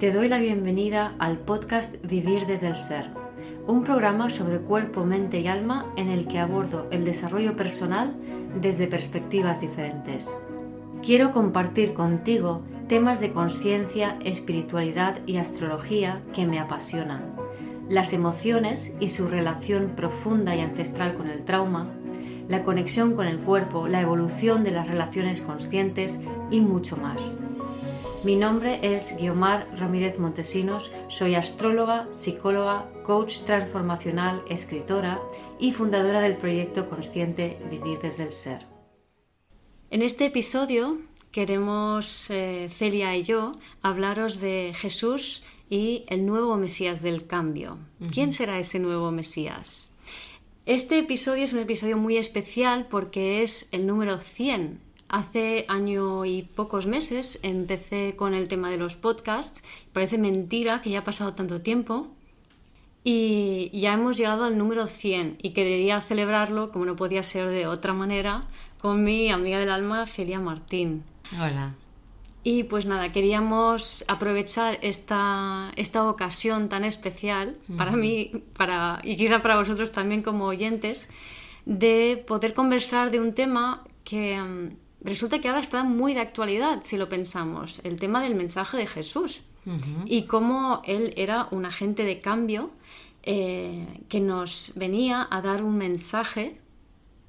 Te doy la bienvenida al podcast Vivir desde el Ser, un programa sobre cuerpo, mente y alma en el que abordo el desarrollo personal desde perspectivas diferentes. Quiero compartir contigo temas de conciencia, espiritualidad y astrología que me apasionan, las emociones y su relación profunda y ancestral con el trauma, la conexión con el cuerpo, la evolución de las relaciones conscientes y mucho más. Mi nombre es Guiomar Ramírez Montesinos, soy astróloga, psicóloga, coach transformacional, escritora y fundadora del proyecto consciente Vivir desde el Ser. En este episodio queremos, Celia y yo, hablaros de Jesús y el nuevo Mesías del cambio. ¿Quién será ese nuevo Mesías? Este episodio es un episodio muy especial porque es el número 100. Hace año y pocos meses empecé con el tema de los podcasts. Parece mentira que ya ha pasado tanto tiempo y ya hemos llegado al número 100 y quería celebrarlo, como no podía ser de otra manera, con mi amiga del alma Celia Martín. Hola. Y pues nada, queríamos aprovechar esta ocasión tan especial para mí y quizá para vosotros también como oyentes, de poder conversar de un tema que resulta que ahora está muy de actualidad, si lo pensamos, el tema del mensaje de Jesús y cómo él era un agente de cambio que nos venía a dar un mensaje,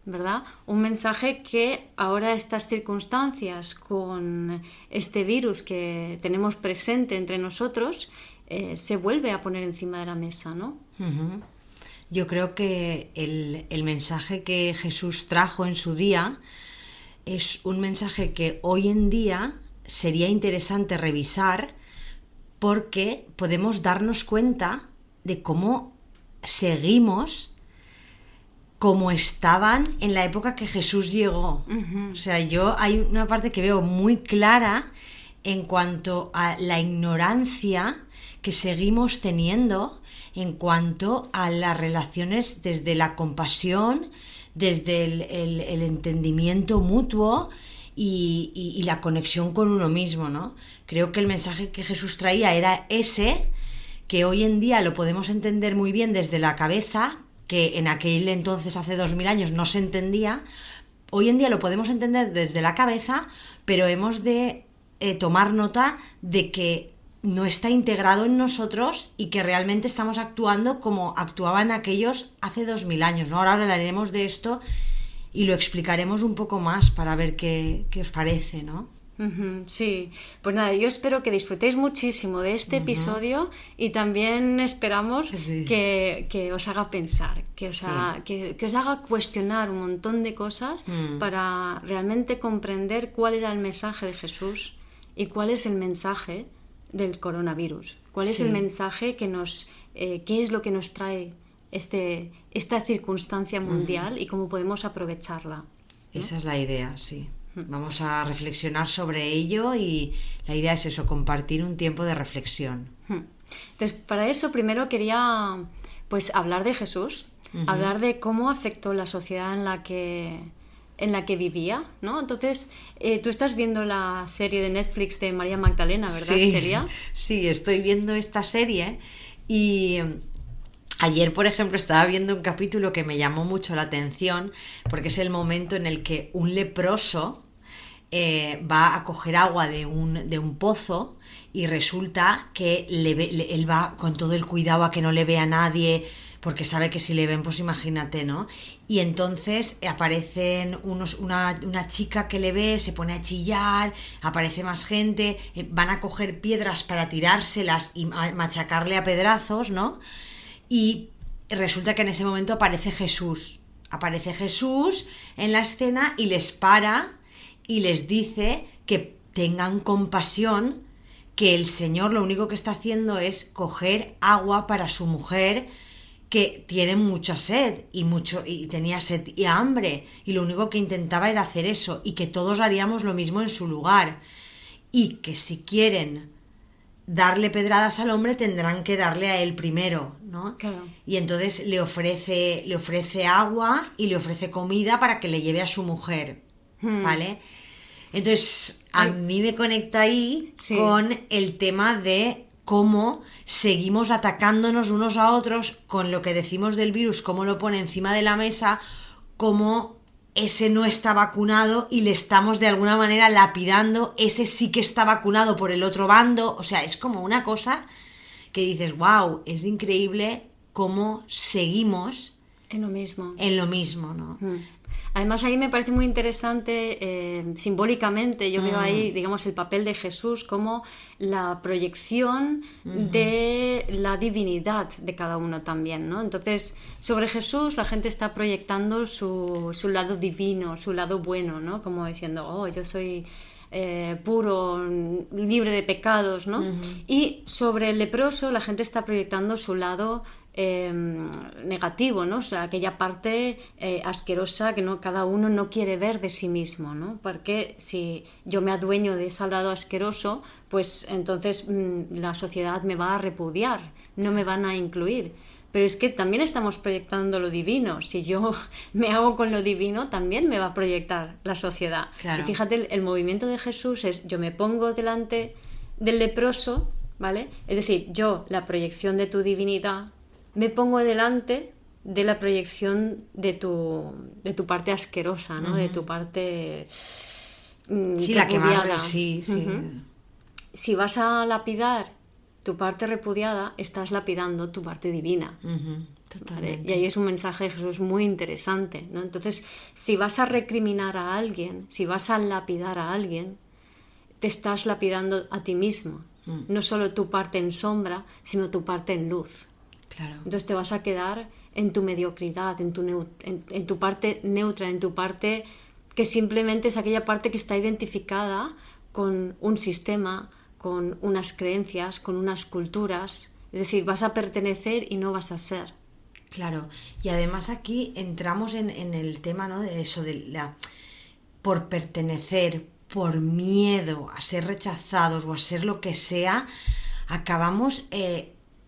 ¿verdad? Un mensaje que ahora estas circunstancias con este virus que tenemos presente entre nosotros se vuelve a poner encima de la mesa, ¿no? Yo creo que el mensaje que Jesús trajo en su día es un mensaje que hoy en día sería interesante revisar porque podemos darnos cuenta de cómo seguimos como estaban en la época que Jesús llegó. O sea, hay una parte que veo muy clara en cuanto a la ignorancia que seguimos teniendo en cuanto a las relaciones desde la compasión, desde el entendimiento mutuo y la conexión con uno mismo, ¿no? Creo que el mensaje que Jesús traía era ese, que hoy en día lo podemos entender muy bien desde la cabeza, que en aquel entonces, hace 2000 años, no se entendía. Hoy en día lo podemos entender desde la cabeza, pero hemos de tomar nota de que no está integrado en nosotros y que realmente estamos actuando como actuaban aquellos hace 2000 años, ¿no? Ahora hablaremos de esto y lo explicaremos un poco más para ver qué os parece, ¿no? Sí, pues nada, yo espero que disfrutéis muchísimo de este episodio y también esperamos que os haga pensar, que os haga cuestionar un montón de cosas para realmente comprender cuál era el mensaje de Jesús y cuál es el mensaje del coronavirus, cuál es el mensaje que nos, qué es lo que nos trae esta circunstancia mundial y cómo podemos aprovecharla, ¿no? Esa es la idea, sí. Vamos a reflexionar sobre ello y la idea es eso, compartir un tiempo de reflexión. Entonces, para eso primero quería pues hablar de Jesús, hablar de cómo afectó la sociedad en la que vivía, ¿no? Entonces, tú estás viendo la serie de Netflix de María Magdalena, ¿verdad, Celia? Sí, estoy viendo esta serie y ayer, por ejemplo, estaba viendo un capítulo que me llamó mucho la atención porque es el momento en el que un leproso va a coger agua de un pozo y resulta que él va con todo el cuidado a que no le vea nadie porque sabe que si le ven, pues imagínate, ¿no? Y entonces aparecen una chica que le ve, se pone a chillar, aparece más gente, van a coger piedras para tirárselas y machacarle a pedazos, ¿no? Y resulta que en ese momento aparece Jesús en la escena y les para y les dice que tengan compasión, que el Señor lo único que está haciendo es coger agua para su mujer que tiene mucha sed y tenía sed y hambre y lo único que intentaba era hacer eso y que todos haríamos lo mismo en su lugar y que si quieren darle pedradas al hombre tendrán que darle a él primero, ¿no? Claro. Y entonces le ofrece agua y le ofrece comida para que le lleve a su mujer, ¿vale? Entonces a mí me conecta ahí con el tema de cómo seguimos atacándonos unos a otros con lo que decimos del virus, cómo lo pone encima de la mesa, cómo ese no está vacunado y le estamos de alguna manera lapidando, ese sí que está vacunado por el otro bando. O sea, es como una cosa que dices, wow, es increíble cómo seguimos en lo mismo, ¿no? Mm. Además, ahí me parece muy interesante, simbólicamente, yo veo ahí, digamos, el papel de Jesús como la proyección de la divinidad de cada uno también, ¿no? Entonces, sobre Jesús la gente está proyectando su lado divino, su lado bueno, ¿no? Como diciendo, oh, yo soy puro, libre de pecados, ¿no? Y sobre el leproso la gente está proyectando su lado negativo, ¿no? O sea, aquella parte asquerosa que no, cada uno no quiere ver de sí mismo, ¿no? Porque si yo me adueño de ese lado asqueroso, pues entonces la sociedad me va a repudiar, no me van a incluir. Pero es que también estamos proyectando lo divino. Si yo me hago con lo divino, también me va a proyectar la sociedad. Claro. Y fíjate, el movimiento de Jesús es: yo me pongo delante del leproso, ¿vale? Es decir, yo, la proyección de tu divinidad, me pongo delante de la proyección de tu parte asquerosa, ¿no? De tu parte sí, repudiada. La que más, sí. Si vas a lapidar tu parte repudiada, estás lapidando tu parte divina. Totalmente. ¿Vale? Y ahí es un mensaje de Jesús muy interesante, ¿no? Entonces, si vas a recriminar a alguien, si vas a lapidar a alguien, te estás lapidando a ti mismo. No solo tu parte en sombra, sino tu parte en luz. Claro. Entonces te vas a quedar en tu mediocridad, en tu parte neutra, en tu parte que simplemente es aquella parte que está identificada con un sistema, con unas creencias, con unas culturas. Es decir, vas a pertenecer y no vas a ser. Claro, y además aquí entramos en el tema, ¿no? De eso, por pertenecer, por miedo a ser rechazados o a ser lo que sea, acabamos...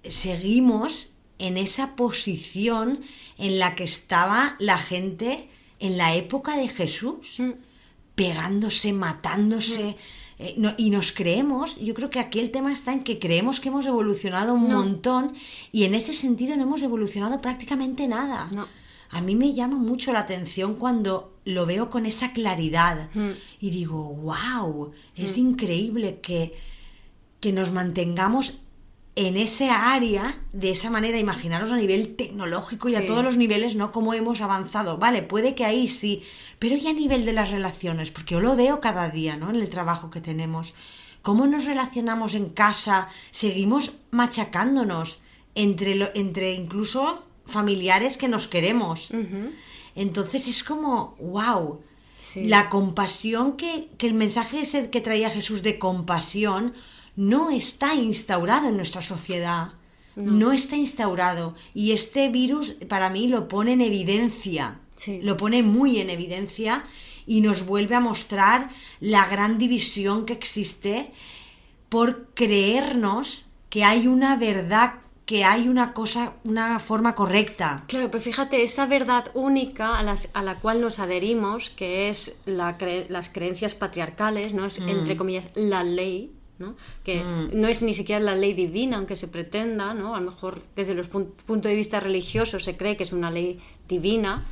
seguimos en esa posición en la que estaba la gente en la época de Jesús, pegándose, matándose, y nos creemos. Yo creo que aquí el tema está en que creemos que hemos evolucionado un montón, y en ese sentido no hemos evolucionado prácticamente nada. A mí me llama mucho la atención cuando lo veo con esa claridad y digo, wow, es increíble que nos mantengamos en esa área, de esa manera. Imaginaros a nivel tecnológico y a todos los niveles, ¿no? Cómo hemos avanzado. Vale, puede que ahí sí, pero ya a nivel de las relaciones, porque yo lo veo cada día, ¿no? En el trabajo que tenemos. ¿Cómo nos relacionamos en casa? Seguimos machacándonos entre incluso familiares que nos queremos. Entonces es como, wow. Sí. La compasión que el mensaje ese que traía Jesús de compasión no está instaurado en nuestra sociedad, no está instaurado, y este virus para mí lo pone en evidencia, lo pone muy en evidencia, y nos vuelve a mostrar la gran división que existe por creernos que hay una verdad, que hay una cosa, una forma correcta. Claro, pero fíjate, esa verdad única a la cual nos adherimos, que es las creencias patriarcales, ¿no? Es, entre comillas, la ley, ¿no? Que no es ni siquiera la ley divina, aunque se pretenda, ¿no? A lo mejor desde el punto de vista religioso se cree que es una ley divina,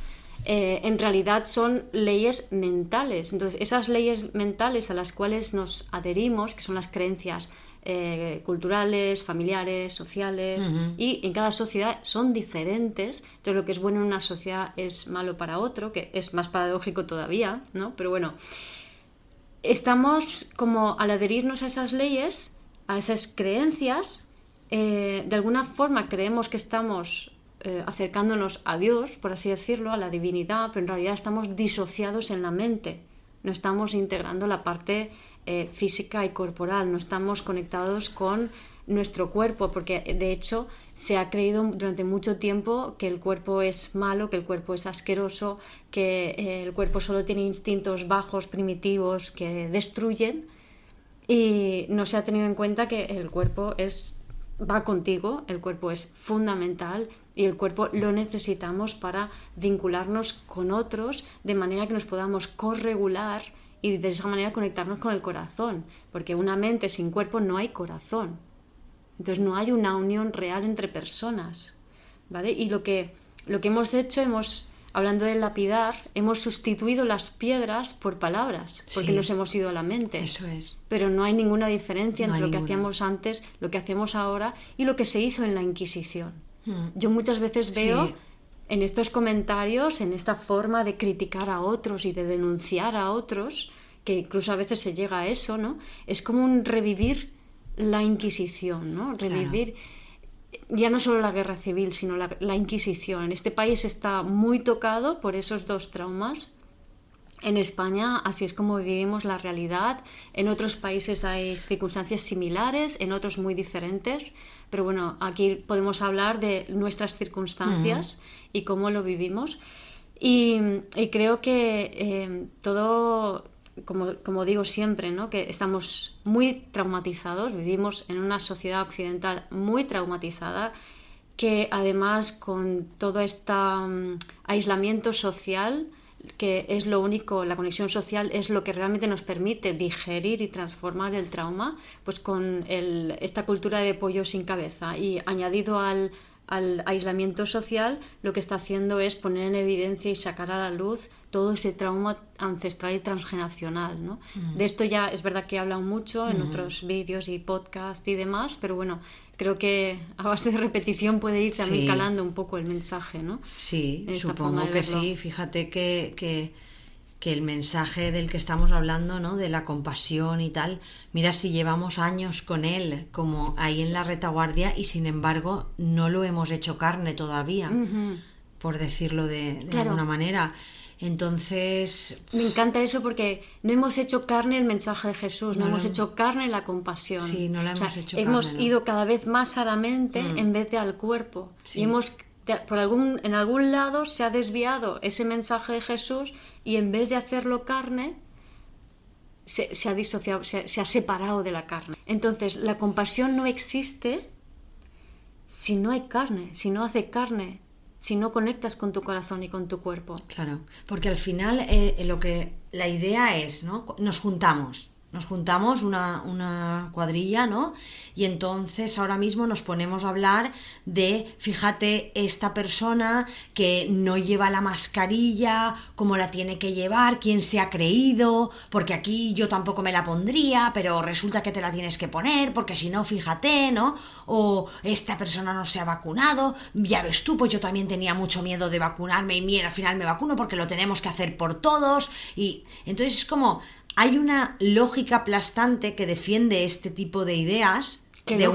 en realidad son leyes mentales. Entonces, esas leyes mentales a las cuales nos adherimos, que son las creencias culturales, familiares, sociales, y en cada sociedad son diferentes. Entonces, lo que es bueno en una sociedad es malo para otro, que es más paradójico todavía, ¿no? Pero bueno, estamos como, al adherirnos a esas leyes, a esas creencias, de alguna forma creemos que estamos acercándonos a Dios, por así decirlo, a la divinidad, pero en realidad estamos disociados en la mente. No estamos integrando la parte física y corporal, no estamos conectados con nuestro cuerpo, porque de hecho se ha creído durante mucho tiempo que el cuerpo es malo, que el cuerpo es asqueroso, que el cuerpo solo tiene instintos bajos, primitivos, que destruyen, y no se ha tenido en cuenta que el cuerpo va contigo, el cuerpo es fundamental, y el cuerpo lo necesitamos para vincularnos con otros de manera que nos podamos corregular y de esa manera conectarnos con el corazón, porque una mente sin cuerpo no hay corazón. Entonces no hay una unión real entre personas, ¿vale? Y lo que hemos hecho, hablando de lapidar, hemos sustituido las piedras por palabras, porque sí, nos hemos ido a la mente. Eso es. Pero no hay ninguna diferencia entre lo que hacíamos antes, lo que hacemos ahora y lo que se hizo en la Inquisición. Yo muchas veces veo en estos comentarios, en esta forma de criticar a otros y de denunciar a otros, que incluso a veces se llega a eso, ¿no? Es como un revivir la Inquisición, ¿no? Revivir... Claro. Ya no solo la guerra civil, sino la Inquisición. Este país está muy tocado por esos dos traumas. En España así es como vivimos la realidad. En otros países hay circunstancias similares, en otros muy diferentes. Pero bueno, aquí podemos hablar de nuestras circunstancias y cómo lo vivimos. Y creo que todo... Como digo siempre, ¿no? Que estamos muy traumatizados, vivimos en una sociedad occidental muy traumatizada, que además con todo este aislamiento social, que es lo único, la conexión social es lo que realmente nos permite digerir y transformar el trauma, pues con esta cultura de pollo sin cabeza y añadido al aislamiento social, lo que está haciendo es poner en evidencia y sacar a la luz todo ese trauma ancestral y transgeneracional, ¿no? De esto ya es verdad que he hablado mucho en otros vídeos y podcasts y demás, pero bueno, creo que a base de repetición puede ir también calando un poco el mensaje, ¿no? Sí, supongo que sí. Fíjate que el mensaje del que estamos hablando, ¿no? De la compasión y tal, mira si llevamos años con él como ahí en la retaguardia y sin embargo no lo hemos hecho carne todavía, por decirlo de alguna manera. Entonces... Me encanta eso porque no hemos hecho carne el mensaje de Jesús, no hemos hecho carne la compasión. Sí, no la hemos hecho carne. Hemos ido cada vez más a la mente en vez de al cuerpo. Sí. Y en algún lado se ha desviado ese mensaje de Jesús y en vez de hacerlo carne, se ha disociado, se ha separado de la carne. Entonces, la compasión no existe si no hay carne, si no hace carne. Si no conectas con tu corazón y con tu cuerpo. Claro, porque al final la idea es, ¿no? Nos juntamos una cuadrilla, ¿no? Y entonces ahora mismo nos ponemos a hablar de, fíjate, esta persona que no lleva la mascarilla, cómo la tiene que llevar, quién se ha creído, porque aquí yo tampoco me la pondría, pero resulta que te la tienes que poner, porque si no, fíjate, ¿no? O esta persona no se ha vacunado, ya ves tú, pues yo también tenía mucho miedo de vacunarme y mira, al final me vacuno porque lo tenemos que hacer por todos. Y entonces es como... Hay una lógica aplastante que defiende este tipo de ideas de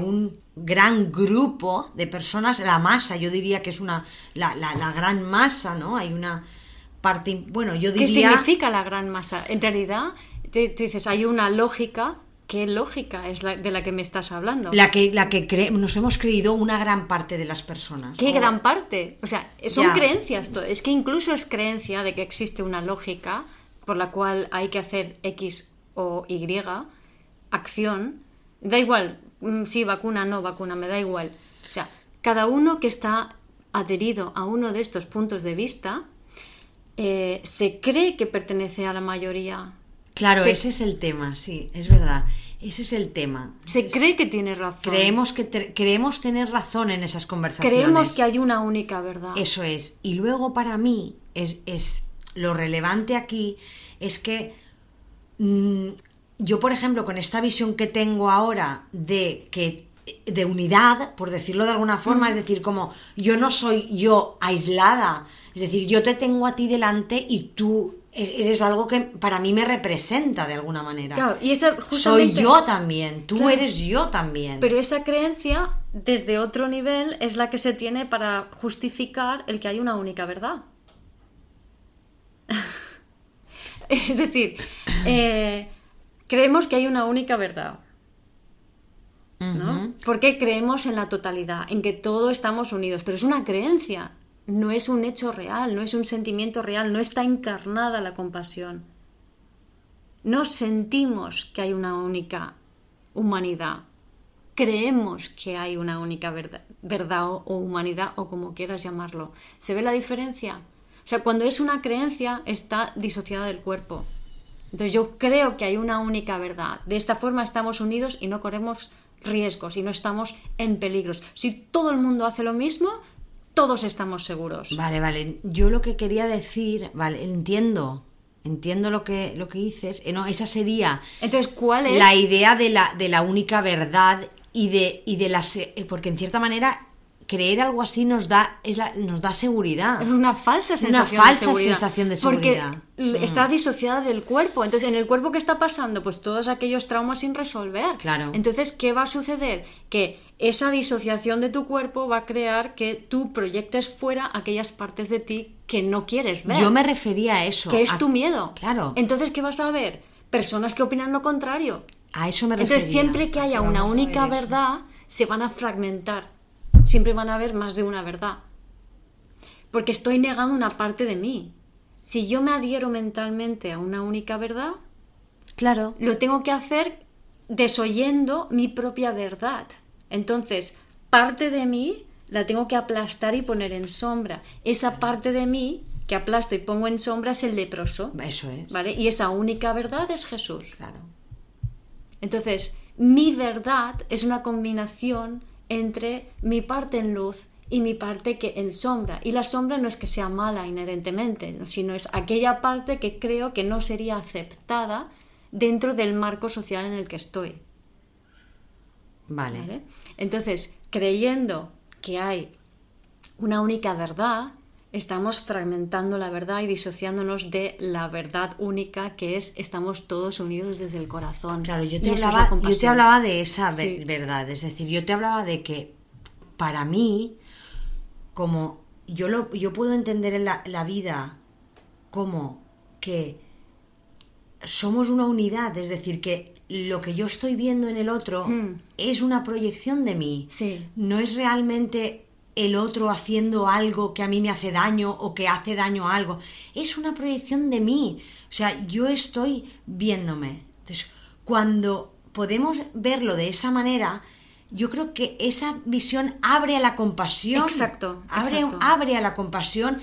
un gran grupo de personas, la masa, yo diría que es la gran masa, ¿no? Hay una parte, bueno, yo diría... ¿Qué significa la gran masa? En realidad, tú dices, hay una lógica... ¿Qué lógica es de la que me estás hablando? La que nos hemos creído una gran parte de las personas. ¿Qué gran parte? O sea, son creencias. Es que incluso es creencia de que existe una lógica... por la cual hay que hacer X o Y acción, da igual si vacuna, no vacuna, me da igual. O sea, cada uno que está adherido a uno de estos puntos de vista se cree que pertenece a la mayoría. Claro, ese es el tema, sí, es verdad. Ese es el tema. Se cree que tiene razón. Creemos tener razón en esas conversaciones. Creemos que hay una única verdad. Eso es. Y luego para mí lo relevante aquí es que yo, por ejemplo, con esta visión que tengo ahora de unidad, por decirlo de alguna forma, es decir, como yo no soy yo aislada, es decir, yo te tengo a ti delante y tú eres algo que para mí me representa de alguna manera. Claro, y esa justamente... Soy yo también, tú eres yo también. Pero esa creencia, desde otro nivel, es la que se tiene para justificar el que hay una única verdad. Es decir, creemos que hay una única verdad, ¿no? Porque creemos en la totalidad, en que todos estamos unidos, pero es una creencia, no es un hecho real, no es un sentimiento real, no está encarnada la compasión. No sentimos que hay una única humanidad, creemos que hay una única verdad o humanidad o como quieras llamarlo. ¿Se ve la diferencia? O sea, cuando es una creencia, está disociada del cuerpo. Entonces yo creo que hay una única verdad. De esta forma estamos unidos y no corremos riesgos y no estamos en peligros. Si todo el mundo hace lo mismo, todos estamos seguros. Vale, vale. Yo lo que quería decir, vale, entiendo lo que dices. No, esa sería. Entonces, ¿cuál es la idea de la única verdad y de las, porque en cierta manera creer algo así nos da seguridad. Es una falsa sensación de seguridad. Porque está disociada del cuerpo. Entonces, ¿en el cuerpo qué está pasando? Pues todos aquellos traumas sin resolver. Claro. Entonces, ¿qué va a suceder? Que esa disociación de tu cuerpo va a crear que tú proyectes fuera aquellas partes de ti que no quieres ver. Yo me refería a eso. Que es tu miedo. Claro. Entonces, ¿qué vas a ver? Personas que opinan lo contrario. A eso me refería. Entonces, siempre que haya una única verdad, se van a fragmentar. Siempre van a haber más de una verdad. Porque estoy negando una parte de mí. Si yo me adhiero mentalmente a una única verdad, claro, lo tengo que hacer desoyendo mi propia verdad. Entonces, parte de mí la tengo que aplastar y poner en sombra. Esa parte de mí que aplasto y pongo en sombra es el leproso. Eso es. ¿Vale? Y esa única verdad es Jesús. Claro. Entonces, mi verdad es una combinación entre mi parte en luz y mi parte que en sombra. Y la sombra no es que sea mala inherentemente, sino es aquella parte que creo que no sería aceptada dentro del marco social en el que estoy. Vale. ¿Vale? Entonces, creyendo que hay una única verdad, estamos fragmentando la verdad y disociándonos de la verdad única que es estamos todos unidos desde el corazón. Claro, yo te hablaba de esa verdad, es decir, yo te hablaba de que para mí, como yo puedo entender en la vida como que somos una unidad, es decir, que lo que yo estoy viendo en el otro es una proyección de mí, sí, no es realmente el otro haciendo algo que a mí me hace daño o que hace daño a algo, es una proyección de mí, o sea, yo estoy viéndome. Entonces, cuando podemos verlo de esa manera, yo creo que esa visión abre a la compasión. Exacto, exacto. Abre a la compasión,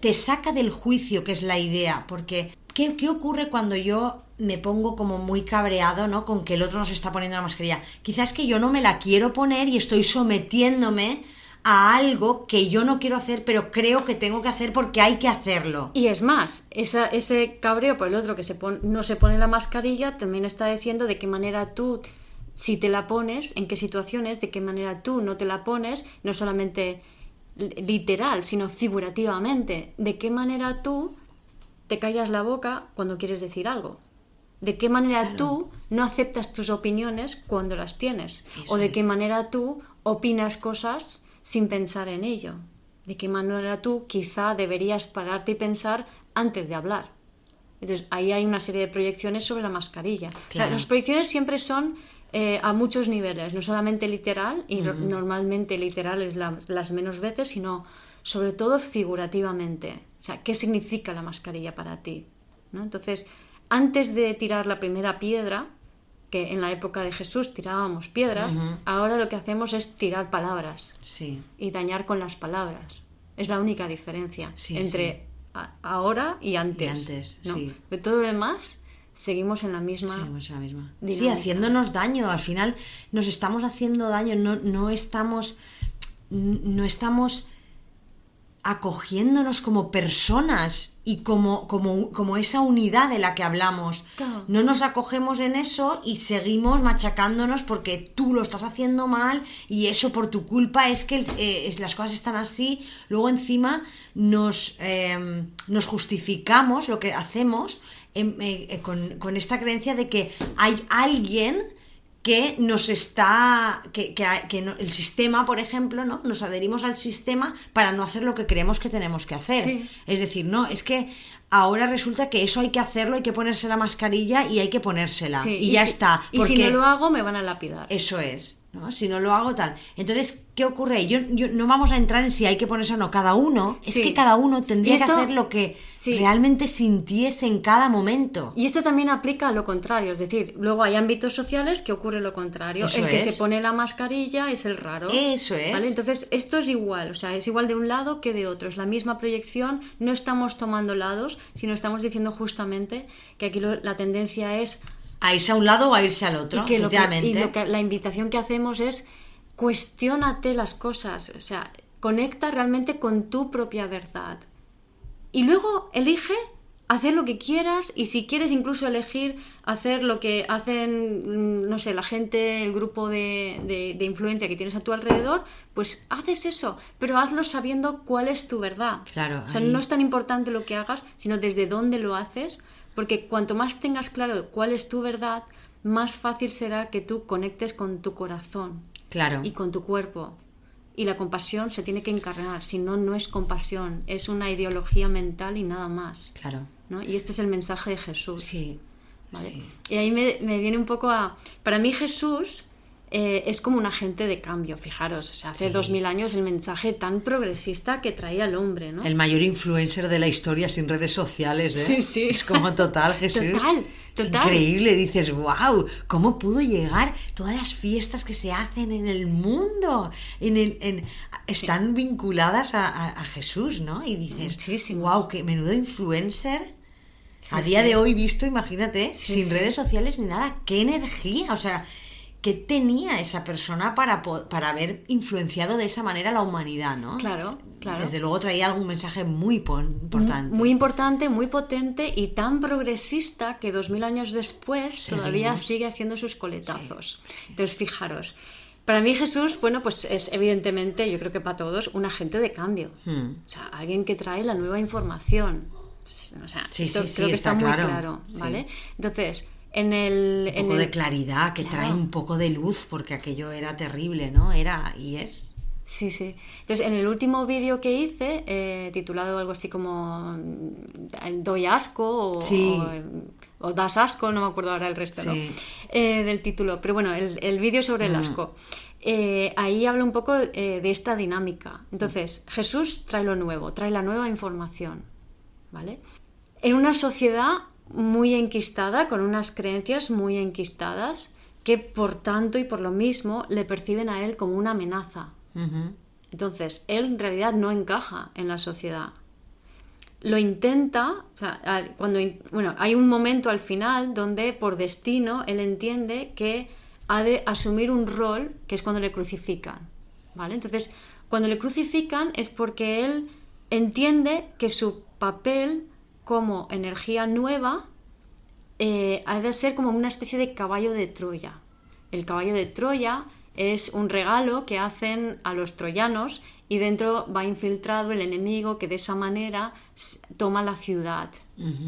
te saca del juicio, que es la idea, porque ¿qué ocurre cuando yo me pongo como muy cabreado, ¿no?, con que el otro nos está poniendo la mascarilla? Quizás que yo no me la quiero poner y estoy sometiéndome a algo que yo no quiero hacer, pero creo que tengo que hacer porque hay que hacerlo. Y es más, ese cabreo por el otro que no se pone la mascarilla también está diciendo de qué manera tú, si te la pones, en qué situaciones, de qué manera tú no te la pones, no solamente literal, sino figurativamente, de qué manera tú te callas la boca cuando quieres decir algo. De qué manera, claro, tú no aceptas tus opiniones cuando las tienes. Eso o de es. Qué manera tú opinas cosas sin pensar en ello, de qué manera tú quizá deberías pararte y pensar antes de hablar. Entonces ahí hay una serie de proyecciones sobre la mascarilla. Claro. Las proyecciones siempre son a muchos niveles, no solamente literal, y normalmente literal es las menos veces, sino sobre todo figurativamente. O sea, ¿qué significa la mascarilla para ti? ¿No? Entonces, antes de tirar la primera piedra, que en la época de Jesús tirábamos piedras, ahora lo que hacemos es tirar palabras, sí, y dañar con las palabras. Es la única diferencia, sí, entre ahora y antes. ¿No? Sí. Pero todo lo demás seguimos en la misma dinámica. Sí, haciéndonos daño. Al final nos estamos haciendo daño, no estamos acogiéndonos como personas y como esa unidad de la que hablamos. Claro. No nos acogemos en eso y seguimos machacándonos porque tú lo estás haciendo mal y eso por tu culpa es que las cosas están así. Luego encima nos justificamos lo que hacemos con esta creencia de que hay alguien que nos está, que no, el sistema, por ejemplo, ¿no? Nos adherimos al sistema para no hacer lo que creemos que tenemos que hacer. Sí. Es decir, no, es que ahora resulta que eso hay que hacerlo, hay que ponerse la mascarilla y hay que ponérsela. Sí, y ya está. Porque, y si no lo hago, me van a lapidar. Eso es, ¿no? Si no lo hago, tal. Entonces, ¿qué ocurre? Yo no vamos a entrar en si hay que ponerse o no. Cada uno, sí, es que cada uno tendría que hacer lo que realmente sintiese en cada momento. Y esto también aplica a lo contrario, es decir, luego hay ámbitos sociales que ocurre lo contrario. Eso el que se pone la mascarilla es el raro. Eso es. ¿Vale? Entonces, esto es igual, o sea, es igual de un lado que de otro. Es la misma proyección, no estamos tomando lados, sino estamos diciendo justamente que aquí la tendencia es a irse a un lado o a irse al otro. Y la invitación que hacemos es: cuestiónate las cosas, o sea, conecta realmente con tu propia verdad. Y luego elige hacer lo que quieras, y si quieres incluso elegir hacer lo que hacen, no sé, la gente, el grupo de influencia que tienes a tu alrededor, pues haces eso, pero hazlo sabiendo cuál es tu verdad. Claro. O sea, no es tan importante lo que hagas, sino desde dónde lo haces, porque cuanto más tengas claro cuál es tu verdad, más fácil será que tú conectes con tu corazón. Claro. Y con tu cuerpo. Y la compasión se tiene que encarnar, si no, no es compasión, es una ideología mental y nada más. Claro. ¿No? Y este es el mensaje de Jesús. Sí. ¿Vale? Sí. Y ahí me viene un poco a... Para mí Jesús es como un agente de cambio, fijaros, o sea, hace 2000 años el mensaje tan progresista que traía el hombre, ¿no? El mayor influencer de la historia sin redes sociales, ¿eh? Sí, sí. Es como total Jesús. Total. Es increíble, dices, wow, ¿cómo pudo llegar todas las fiestas que se hacen en el mundo? Están vinculadas a Jesús, ¿no? Y dices, muchísimo. Wow, qué menudo influencer. Sí, a día de hoy visto, imagínate, sin redes sociales ni nada, qué energía, o sea, qué tenía esa persona para haber influenciado de esa manera a la humanidad, ¿no? Claro, claro. Desde luego traía algún mensaje muy importante. Muy importante, muy potente y tan progresista que 2000 años después todavía sigue haciendo sus coletazos. Sí. Entonces, fijaros, para mí Jesús, bueno, pues es evidentemente, yo creo que para todos, un agente de cambio. O sea, alguien que trae la nueva información. O sea, creo que está muy claro, ¿vale? Sí. Entonces... un poco de claridad, que trae un poco de luz, porque aquello era terrible, ¿no? Era y es. Sí, sí. Entonces, en el último vídeo que hice, titulado algo así como Doy asco o Das asco, no me acuerdo ahora el resto, ¿no? Del título. Pero bueno, el vídeo sobre el asco. Ahí hablo un poco de esta dinámica. Entonces, Jesús trae lo nuevo, trae la nueva información, ¿vale? En una sociedad muy enquistada, con unas creencias muy enquistadas, que por tanto y por lo mismo le perciben a él como una amenaza. Entonces, él en realidad no encaja en la sociedad. Lo intenta, o sea, hay un momento al final donde por destino él entiende que ha de asumir un rol, que es cuando le crucifican, ¿vale? Entonces, cuando le crucifican es porque él entiende que su papel como energía nueva ha de ser como una especie de caballo de Troya. El caballo de Troya es un regalo que hacen a los troyanos y dentro va infiltrado el enemigo que de esa manera toma la ciudad,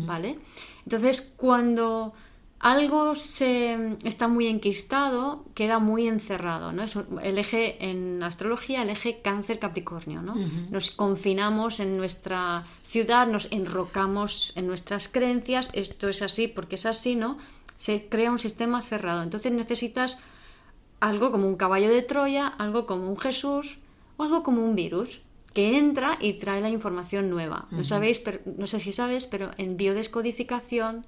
¿vale? Entonces, cuando algo está muy enquistado, queda muy encerrado, ¿no? Es el eje en astrología, el eje Cáncer-Capricornio, ¿no? Nos confinamos en nuestra ciudad, nos enrocamos en nuestras creencias, esto es así porque es así, ¿no? Se crea un sistema cerrado. Entonces necesitas algo como un caballo de Troya, algo como un Jesús o algo como un virus que entra y trae la información nueva. No sé si sabes, pero en biodescodificación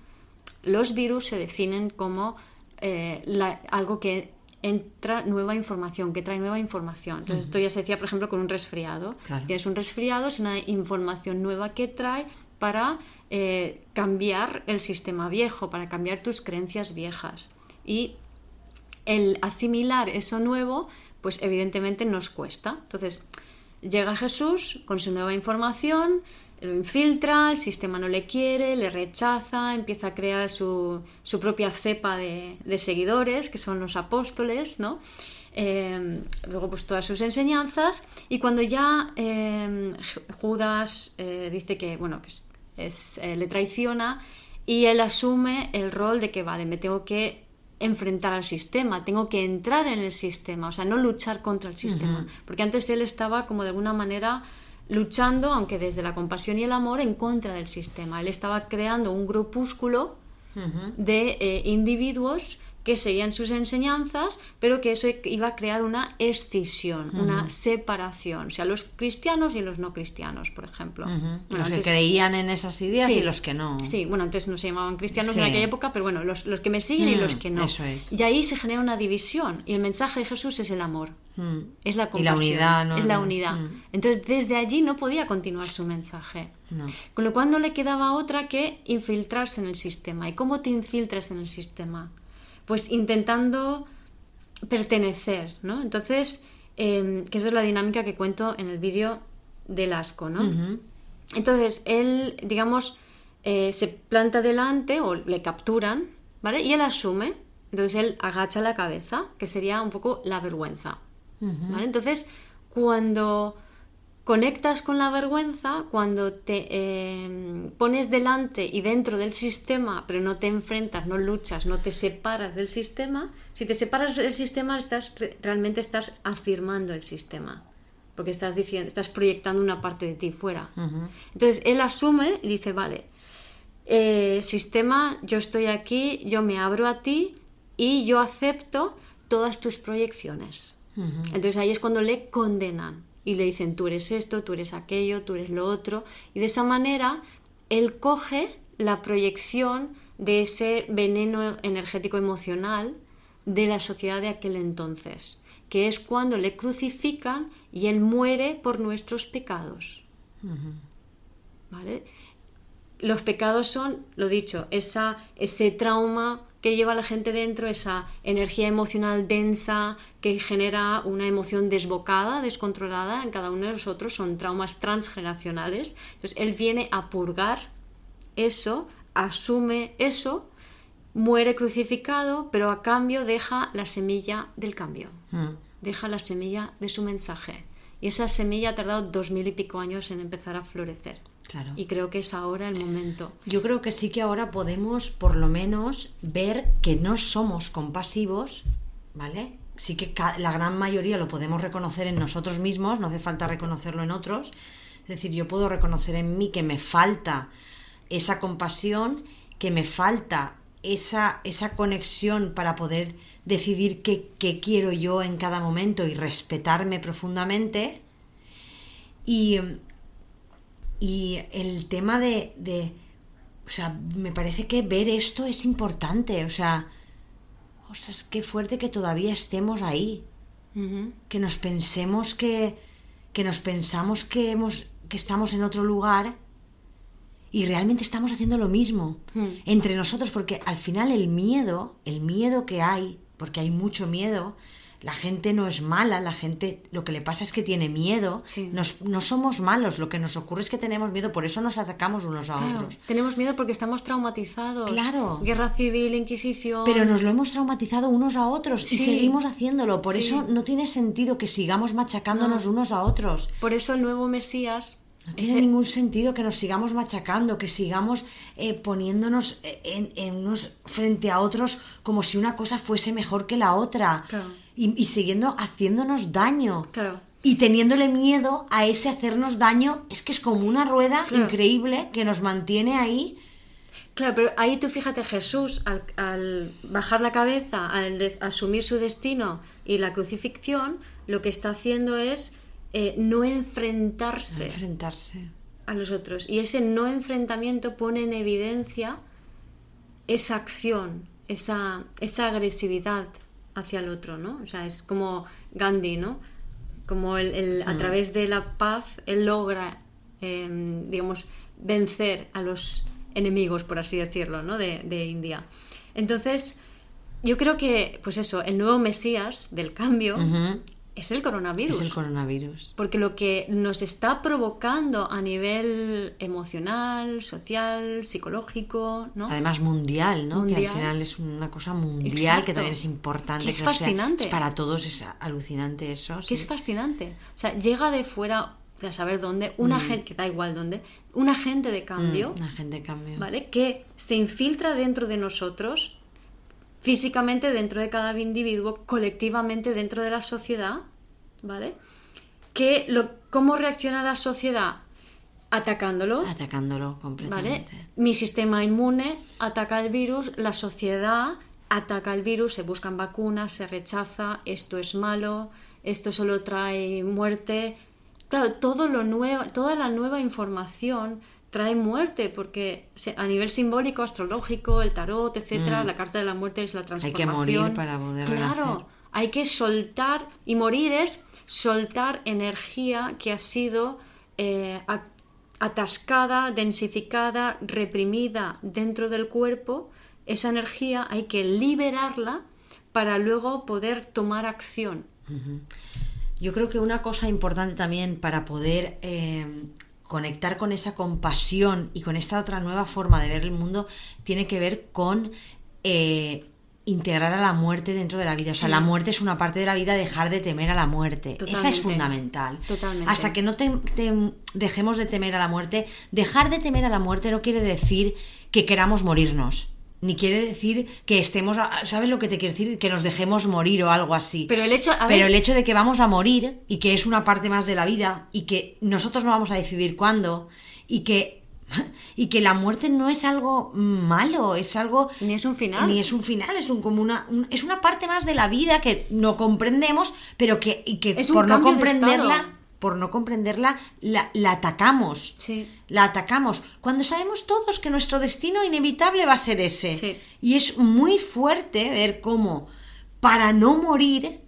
los virus se definen como algo que entra nueva información, que trae nueva información. Entonces esto ya se decía, por ejemplo, con un resfriado. Claro. Tienes un resfriado, es una información nueva que trae para cambiar el sistema viejo, para cambiar tus creencias viejas. Y el asimilar eso nuevo, pues evidentemente nos cuesta. Entonces llega Jesús con su nueva información, lo infiltra, el sistema no le quiere, le rechaza, empieza a crear su propia cepa de seguidores, que son los apóstoles, ¿no? Luego pues todas sus enseñanzas, y cuando ya Judas dice que bueno, que le traiciona, y él asume el rol de que vale, me tengo que enfrentar al sistema, tengo que entrar en el sistema, o sea, no luchar contra el sistema, porque antes él estaba como de alguna manera luchando, aunque desde la compasión y el amor, en contra del sistema. Él estaba creando un grupúsculo de individuos que seguían sus enseñanzas, pero que eso iba a crear una escisión, uh-huh, una separación, o sea, los cristianos y los no cristianos, por ejemplo. Uh-huh. Bueno, los que creían en esas ideas, sí, y los que no. Sí, bueno, antes no se llamaban cristianos, sí, en aquella época, pero bueno, los que me siguen, uh-huh, y los que no. Eso es. Y ahí se genera una división, y el mensaje de Jesús es el amor, uh-huh, es la compasión, y la unidad, ¿no? Es la unidad. Uh-huh. Entonces, desde allí no podía continuar su mensaje. No. Con lo cual no le quedaba otra que infiltrarse en el sistema. ¿Y cómo te infiltras en el sistema? Pues intentando pertenecer, ¿no? Entonces, que esa es la dinámica que cuento en el vídeo del asco, ¿no? Uh-huh. Entonces, él, digamos, se planta delante o le capturan, ¿vale? Y él asume, entonces él agacha la cabeza, que sería un poco la vergüenza, uh-huh, ¿vale? Entonces, cuando conectas con la vergüenza, cuando te pones delante y dentro del sistema, pero no te enfrentas, no luchas, no te separas del sistema. Si te separas del sistema, realmente estás afirmando el sistema, porque estás proyectando una parte de ti fuera. Uh-huh. Entonces él asume y dice, vale, sistema, yo estoy aquí, yo me abro a ti y yo acepto todas tus proyecciones. Uh-huh. Entonces ahí es cuando le condenan. Y le dicen, tú eres esto, tú eres aquello, tú eres lo otro. Y de esa manera, él coge la proyección de ese veneno energético emocional de la sociedad de aquel entonces, que es cuando le crucifican y él muere por nuestros pecados. Uh-huh. ¿Vale? Los pecados son, lo dicho, ese trauma que lleva la gente dentro, esa energía emocional densa que genera una emoción desbocada, descontrolada en cada uno de nosotros, son traumas transgeneracionales. Entonces él viene a purgar eso, asume eso, muere crucificado, pero a cambio deja la semilla del cambio, deja la semilla de su mensaje. Y esa semilla ha tardado 2000 y pico años en empezar a florecer. Claro. Y creo que es ahora el momento. Yo creo que sí que ahora podemos, por lo menos, ver que no somos compasivos, ¿vale? Sí que la gran mayoría lo podemos reconocer en nosotros mismos, no hace falta reconocerlo en otros. Es decir, yo puedo reconocer en mí que me falta esa compasión, que me falta esa conexión para poder decidir qué quiero yo en cada momento y respetarme profundamente. Y el tema o sea, me parece que ver esto es importante, o sea, ostras, qué fuerte que todavía estemos ahí, uh-huh, que nos pensemos que nos pensamos que estamos en otro lugar y realmente estamos haciendo lo mismo, uh-huh, entre nosotros, porque al final el miedo que hay, porque hay mucho miedo. La gente no es mala, la gente lo que le pasa es que tiene miedo, sí. No somos malos, lo que nos ocurre es que tenemos miedo, por eso nos atacamos unos a otros. Tenemos miedo porque estamos traumatizados. Claro. Guerra civil, Inquisición. Pero nos lo hemos traumatizado unos a otros, sí, y seguimos haciéndolo, por sí, eso no tiene sentido que sigamos machacándonos, no, unos a otros. Por eso el nuevo Mesías. No tiene ningún sentido que nos sigamos machacando, que sigamos poniéndonos en unos frente a otros como si una cosa fuese mejor que la otra. Claro. Y siguiendo haciéndonos daño. Claro. Y teniéndole miedo a ese hacernos daño, es que es como una rueda, claro, increíble que nos mantiene ahí. Claro, pero ahí tú fíjate, Jesús, al bajar la cabeza, al asumir su destino y la crucifixión, lo que está haciendo es... No enfrentarse a los otros, y ese no enfrentamiento pone en evidencia esa acción, esa agresividad hacia el otro, ¿no? O sea, es como Gandhi, ¿no? Como él sí, a través de la paz él logra digamos vencer a los enemigos, por así decirlo, ¿no? de India. Entonces yo creo que pues eso, el nuevo Mesías del cambio, uh-huh, Es el coronavirus. Porque lo que nos está provocando a nivel emocional, social, psicológico, ¿no? Además mundial, ¿no? Mundial. Que al final es una cosa mundial. Exacto. Que también es importante. Que es fascinante. O sea, para todos es alucinante eso. Que sí, es fascinante. O sea, llega de fuera, a saber dónde, una gente, que da igual dónde, un agente de cambio. Un agente de cambio. ¿Vale? Que se infiltra dentro de nosotros, físicamente dentro de cada individuo, colectivamente dentro de la sociedad, ¿vale? ¿Cómo reacciona la sociedad? Atacándolo completamente, ¿vale? Mi sistema inmune ataca el virus, la sociedad ataca el virus, se buscan vacunas, se rechaza, esto es malo, esto solo trae muerte. Claro, todo lo nuevo, toda la nueva información trae muerte, porque a nivel simbólico, astrológico, el tarot, etcétera, la carta de la muerte es la transformación. Hay que morir para poder renacer. Claro, hay que soltar, y morir es soltar energía que ha sido atascada, densificada, reprimida dentro del cuerpo. Esa energía hay que liberarla para luego poder tomar acción. Yo creo que una cosa importante también para poder conectar con esa compasión y con esta otra nueva forma de ver el mundo tiene que ver con integrar a la muerte dentro de la vida. O sea, la muerte es una parte de la vida, dejar de temer a la muerte. Totalmente. Esa es fundamental. Totalmente. Hasta que no te dejemos de temer a la muerte. Dejar de temer a la muerte no quiere decir que queramos morirnos. Ni quiere decir que estemos... ¿Sabes lo que te quiere decir? Que nos dejemos morir o algo así. Pero el hecho de que vamos a morir y que es una parte más de la vida y que nosotros no vamos a decidir cuándo y que la muerte no es algo malo, es algo... Ni es un final, es una parte más de la vida que no comprendemos, pero que por no comprenderla la atacamos. Sí. La atacamos cuando sabemos todos que nuestro destino inevitable va a ser ese. Sí. Y es muy fuerte ver cómo para no morir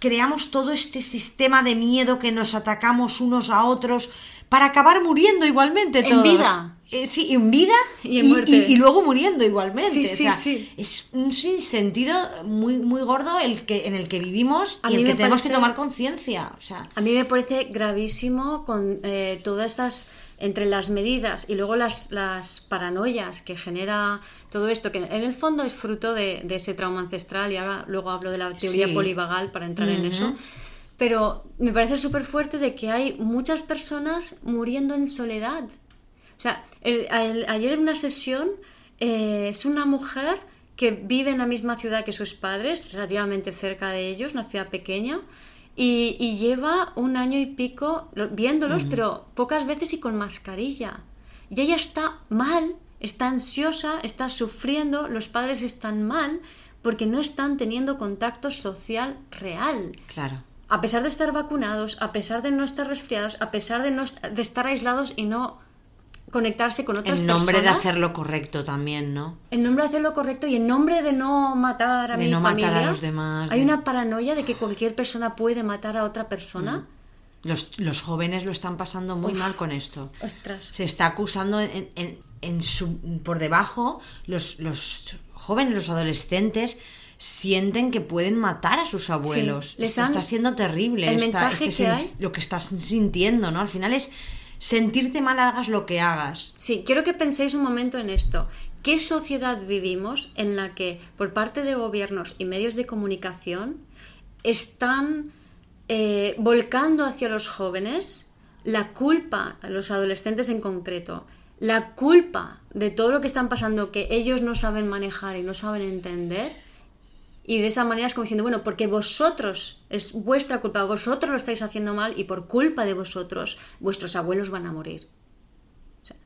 creamos todo este sistema de miedo que nos atacamos unos a otros para acabar muriendo igualmente todos. En vida. Sí, en vida y luego muriendo igualmente. Sí, sí, o sea, sí. Es un sinsentido muy, muy gordo en el que vivimos y en el que tenemos que tomar conciencia. O sea. A mí me parece gravísimo con todas estas, entre las medidas y luego las paranoias que genera todo esto, que en el fondo es fruto de ese trauma ancestral, y ahora luego hablo de la teoría polivagal para entrar en eso. Pero me parece súper fuerte de que hay muchas personas muriendo en soledad. O sea, ayer en una sesión es una mujer que vive en la misma ciudad que sus padres, relativamente cerca de ellos, una ciudad pequeña, y lleva 1 año y pico viéndolos, pero pocas veces y con mascarilla. Y ella está mal, está ansiosa, está sufriendo, los padres están mal porque no están teniendo contacto social real. Claro. A pesar de estar vacunados, a pesar de no estar resfriados, a pesar de estar aislados y no... conectarse con otras personas. En nombre de hacer lo correcto también, ¿no? En nombre de hacer lo correcto y en nombre de no matar a mi familia. De no matar a los demás. Hay una paranoia de que cualquier persona puede matar a otra persona. Los jóvenes lo están pasando muy mal con esto. Ostras. Se está acusando por debajo, los jóvenes, los adolescentes, sienten que pueden matar a sus abuelos. Sí, está siendo terrible. El mensaje que hay. Lo que estás sintiendo, ¿no? Al final es... sentirte mal, hagas lo que hagas. Sí, quiero que penséis un momento en esto. ¿Qué sociedad vivimos en la que por parte de gobiernos y medios de comunicación están volcando hacia los jóvenes la culpa, a los adolescentes en concreto, la culpa de todo lo que están pasando, que ellos no saben manejar y no saben entender? Y de esa manera es como diciendo, bueno, porque vosotros, es vuestra culpa, vosotros lo estáis haciendo mal y por culpa de vosotros, vuestros abuelos van a morir. O sea,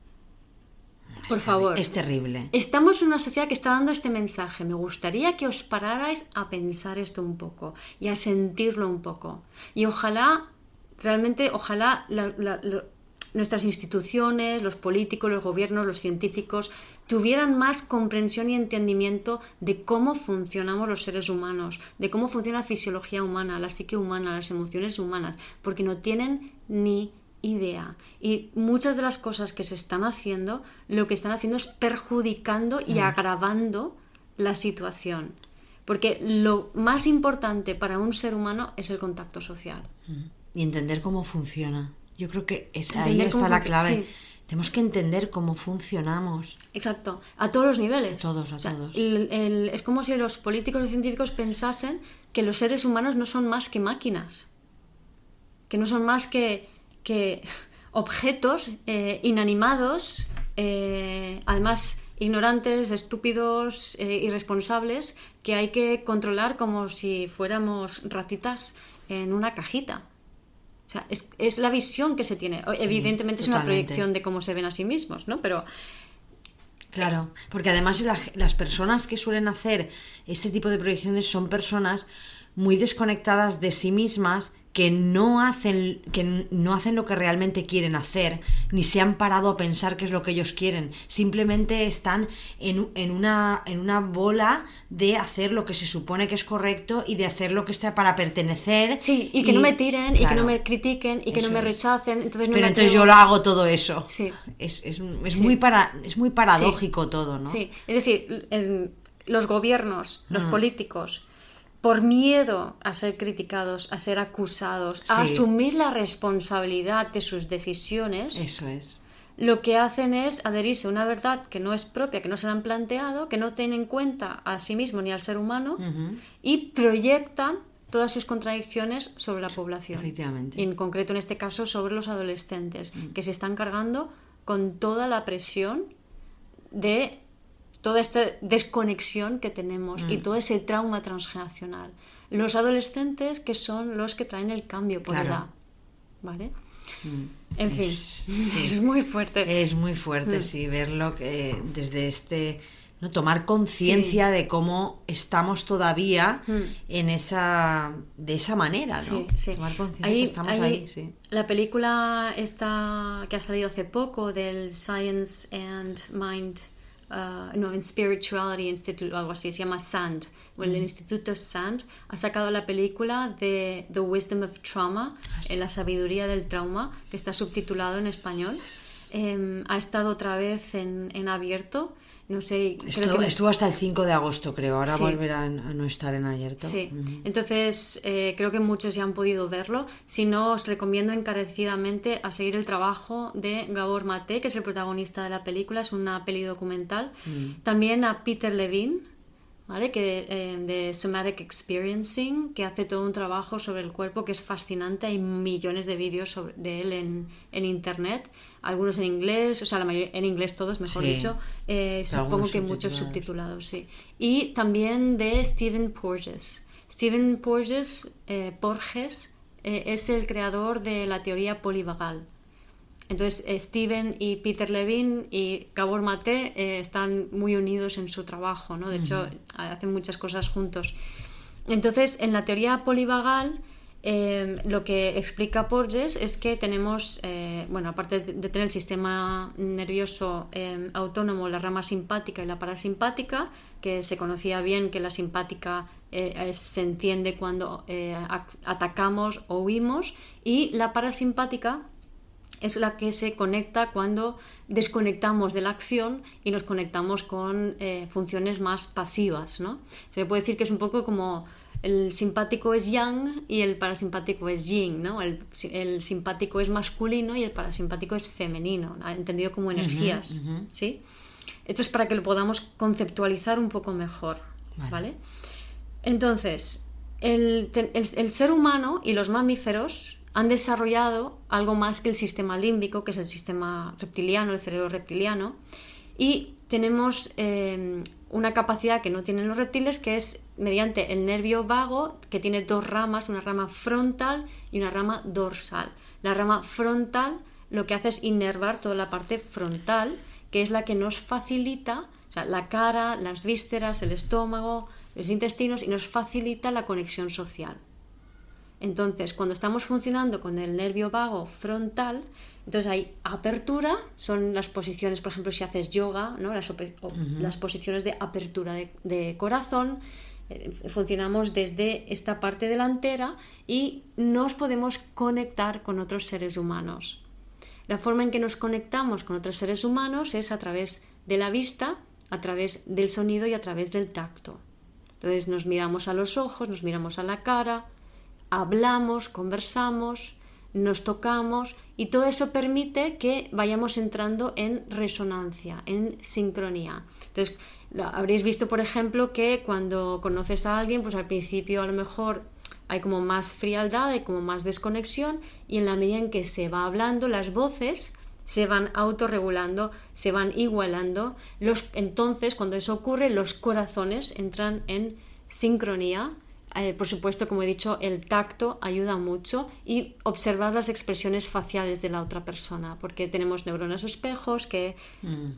por favor. Es terrible. Estamos en una sociedad que está dando este mensaje. Me gustaría que os pararais a pensar esto un poco y a sentirlo un poco. Y ojalá, realmente, ojalá nuestras instituciones, los políticos, los gobiernos, los científicos... tuvieran más comprensión y entendimiento de cómo funcionamos los seres humanos, de cómo funciona la fisiología humana, la psique humana, las emociones humanas, porque no tienen ni idea. Y muchas de las cosas que se están haciendo, lo que están haciendo es perjudicando y agravando la situación. Porque lo más importante para un ser humano es el contacto social. Y entender cómo funciona. Yo creo que ahí está la clave. Sí. Tenemos que entender cómo funcionamos. Exacto, a todos los niveles. A todos. Es como si los políticos y científicos pensasen que los seres humanos no son más que máquinas, que no son más que objetos inanimados, además ignorantes, estúpidos, irresponsables, que hay que controlar como si fuéramos ratitas en una cajita. O sea, es la visión que se tiene. Evidentemente es una proyección de cómo se ven a sí mismos, ¿no? Pero Claro, porque además las personas que suelen hacer este tipo de proyecciones son personas muy desconectadas de sí mismas, que no hacen lo que realmente quieren hacer, ni se han parado a pensar qué es lo que ellos quieren. Simplemente están en una bola de hacer lo que se supone que es correcto y de hacer lo que está para pertenecer. Sí, y que no me tiren, claro, y que no me critiquen, y que no me rechacen. Entonces yo lo hago todo eso. Sí. Es muy paradójico, sí, todo, ¿no? Sí, es decir, los gobiernos, los políticos, por miedo a ser criticados, a ser acusados, a asumir la responsabilidad de sus decisiones, eso es, lo que hacen es adherirse a una verdad que no es propia, que no se la han planteado, que no tienen en cuenta a sí mismo ni al ser humano, y proyectan todas sus contradicciones sobre la población. Efectivamente. Y en concreto, en este caso, sobre los adolescentes, que se están cargando con toda la presión de toda esta desconexión que tenemos y todo ese trauma transgeneracional. Los adolescentes, que son los que traen el cambio por edad, ¿vale? En fin, es muy fuerte. Es muy fuerte, sí, verlo desde este, ¿no? Tomar conciencia de cómo estamos todavía de esa manera, ¿no? Sí, sí. Tomar conciencia de que estamos ahí, sí. La película esta que ha salido hace poco del Science and Mind... en Spirituality Institute o algo así, se llama SAND. El Instituto SAND ha sacado la película de The Wisdom of Trauma, la sabiduría del trauma, que está subtitulado en español. Ha estado otra vez en abierto, no sé, estuvo hasta el 5 de agosto, creo. Ahora volverá a no estar en abierto. Sí. Entonces creo que muchos ya han podido verlo. Si no, os recomiendo encarecidamente a seguir el trabajo de Gabor Mate, que es el protagonista de la película. Es una peli documental. También a Peter Levine, ¿vale? Que, de Somatic Experiencing, que hace todo un trabajo sobre el cuerpo que es fascinante. Hay millones de vídeos de él en internet, algunos en inglés, o sea, la mayoría en inglés, todos, mejor dicho, supongo que muchos subtitulados, sí. Y también de Stephen Porges. Stephen Porges, es el creador de la teoría polivagal. Entonces, Stephen y Peter Levine y Gabor Mate están muy unidos en su trabajo, ¿no? De hecho, hacen muchas cosas juntos. Entonces, en la teoría polivagal, lo que explica Porges es que tenemos, aparte de tener el sistema nervioso autónomo, la rama simpática y la parasimpática, que se conocía bien que la simpática se entiende cuando atacamos o huimos, y la parasimpática es la que se conecta cuando desconectamos de la acción y nos conectamos con funciones más pasivas, ¿no? Se puede decir que es un poco como el simpático es yang y el parasimpático es yin, ¿no? El simpático es masculino y el parasimpático es femenino, entendido como energías, ¿sí? Esto es para que lo podamos conceptualizar un poco mejor, ¿vale? Entonces, el ser humano y los mamíferos han desarrollado algo más que el sistema límbico, que es el sistema reptiliano, el cerebro reptiliano, y tenemos una capacidad que no tienen los reptiles, que es mediante el nervio vago, que tiene dos ramas, una rama frontal y una rama dorsal. La rama frontal lo que hace es innervar toda la parte frontal, que es la que nos facilita, o sea, la cara, las vísceras, el estómago, los intestinos, y nos facilita la conexión social. Entonces, cuando estamos funcionando con el nervio vago frontal, entonces hay apertura, son las posiciones, por ejemplo, si haces yoga, ¿no? Las posiciones de apertura de corazón, funcionamos desde esta parte delantera y nos podemos conectar con otros seres humanos. La forma en que nos conectamos con otros seres humanos es a través de la vista, a través del sonido y a través del tacto. Entonces nos miramos a los ojos, nos miramos a la cara, hablamos, conversamos, nos tocamos, y todo eso permite que vayamos entrando en resonancia, en sincronía. Entonces, habréis visto, por ejemplo, que cuando conoces a alguien, pues al principio a lo mejor hay como más frialdad, hay como más desconexión, y en la medida en que se va hablando, las voces se van autorregulando, se van igualando. Entonces, cuando eso ocurre, los corazones entran en sincronía, Por supuesto, como he dicho, el tacto ayuda mucho, y observar las expresiones faciales de la otra persona, porque tenemos neuronas espejos que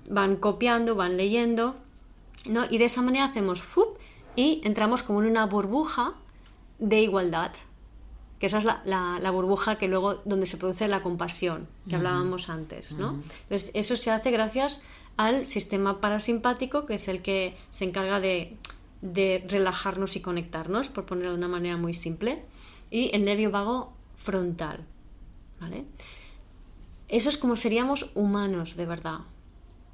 van copiando, van leyendo, ¿no? Y de esa manera hacemos ¡fup! Y entramos como en una burbuja de igualdad, que esa es la burbuja que luego donde se produce la compasión que hablábamos antes, ¿no? Entonces eso se hace gracias al sistema parasimpático, que es el que se encarga de relajarnos y conectarnos, por ponerlo de una manera muy simple, y el nervio vago frontal, ¿vale? Eso es como seríamos humanos de verdad,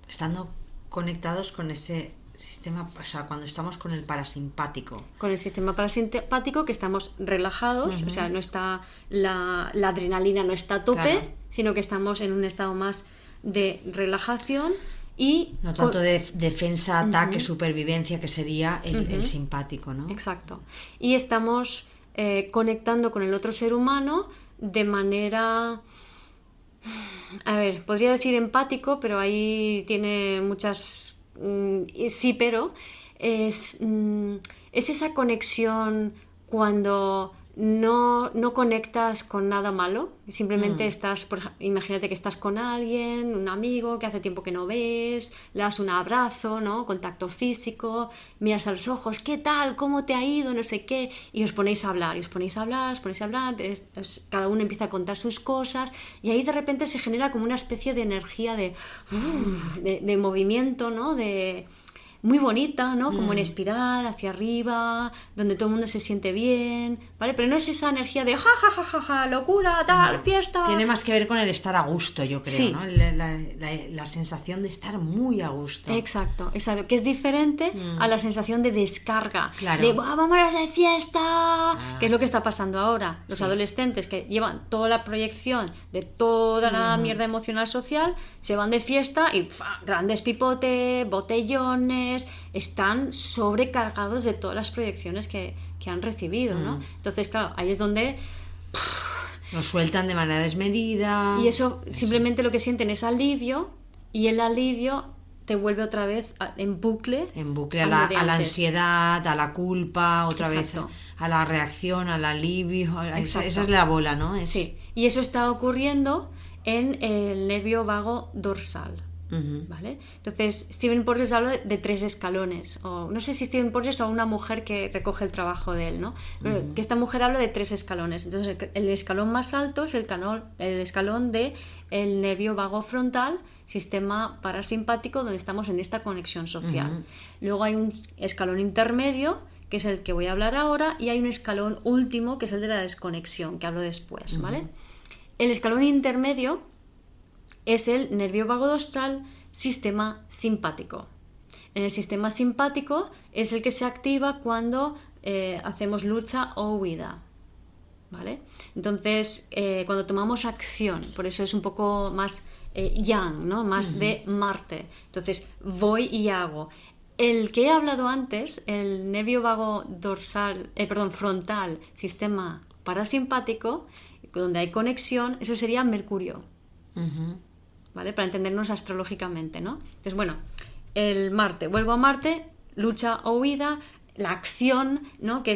estando conectados con ese sistema, o sea, cuando estamos con el parasimpático. Con el sistema parasimpático, que estamos relajados, o sea, no está la adrenalina no está a tope, claro, sino que estamos en un estado más de relajación. Y no tanto de defensa, ataque, supervivencia, que sería el simpático, ¿no? Exacto. Y estamos conectando con el otro ser humano de manera, a ver, podría decir empático, pero ahí tiene muchas sí, pero es esa conexión cuando no conectas con nada malo, simplemente estás, imagínate que estás con alguien, un amigo que hace tiempo que no ves, le das un abrazo, ¿no? Contacto físico, miras a los ojos, ¿qué tal? ¿Cómo te ha ido? No sé qué, y os ponéis a hablar, cada uno empieza a contar sus cosas, y ahí de repente se genera como una especie de energía de movimiento, ¿no? De muy bonita, ¿no? Como en espiral, hacia arriba, donde todo el mundo se siente bien, ¿vale? Pero no es esa energía de ja, locura, tal, fiesta. Tiene más que ver con el estar a gusto, yo creo, sí, ¿no? La sensación de estar muy a gusto. Exacto, que es diferente a la sensación de descarga, claro, de vámonos de fiesta, que es lo que está pasando ahora. Los adolescentes que llevan toda la proyección de toda la mierda emocional social, se van de fiesta y grandes pipotes, botellones, están sobrecargados de todas las proyecciones que han recibido, ¿no? Entonces, claro, ahí es donde nos sueltan de manera desmedida, y eso simplemente lo que sienten es alivio, y el alivio te vuelve otra vez en bucle a la ansiedad, a la culpa, otra vez a la reacción, al alivio. Esa es la bola, ¿no? Sí, y eso está ocurriendo en el nervio vago dorsal, ¿vale? Entonces Stephen Porges habla de 3 escalones, o no sé si Stephen Porges o una mujer que recoge el trabajo de él, ¿no? Pero que esta mujer habla de 3 escalones. Entonces el escalón más alto es el escalón de el nervio vago frontal, sistema parasimpático, donde estamos en esta conexión social. Luego hay un escalón intermedio, que es el que voy a hablar ahora, y hay un escalón último, que es el de la desconexión, que hablo después, ¿vale? El escalón intermedio es el nervio vago dorsal, sistema simpático. En el sistema simpático es el que se activa cuando hacemos lucha o huida, ¿vale? Entonces, cuando tomamos acción, por eso es un poco más yang, ¿no? Más de Marte. Entonces, voy y hago. El que he hablado antes, el nervio vago dorsal, frontal, sistema parasimpático, donde hay conexión, eso sería Mercurio. ¿Vale? Para entendernos astrológicamente, ¿no? Entonces, bueno, el Marte, vuelvo a Marte, lucha o huida, la acción, ¿no? Que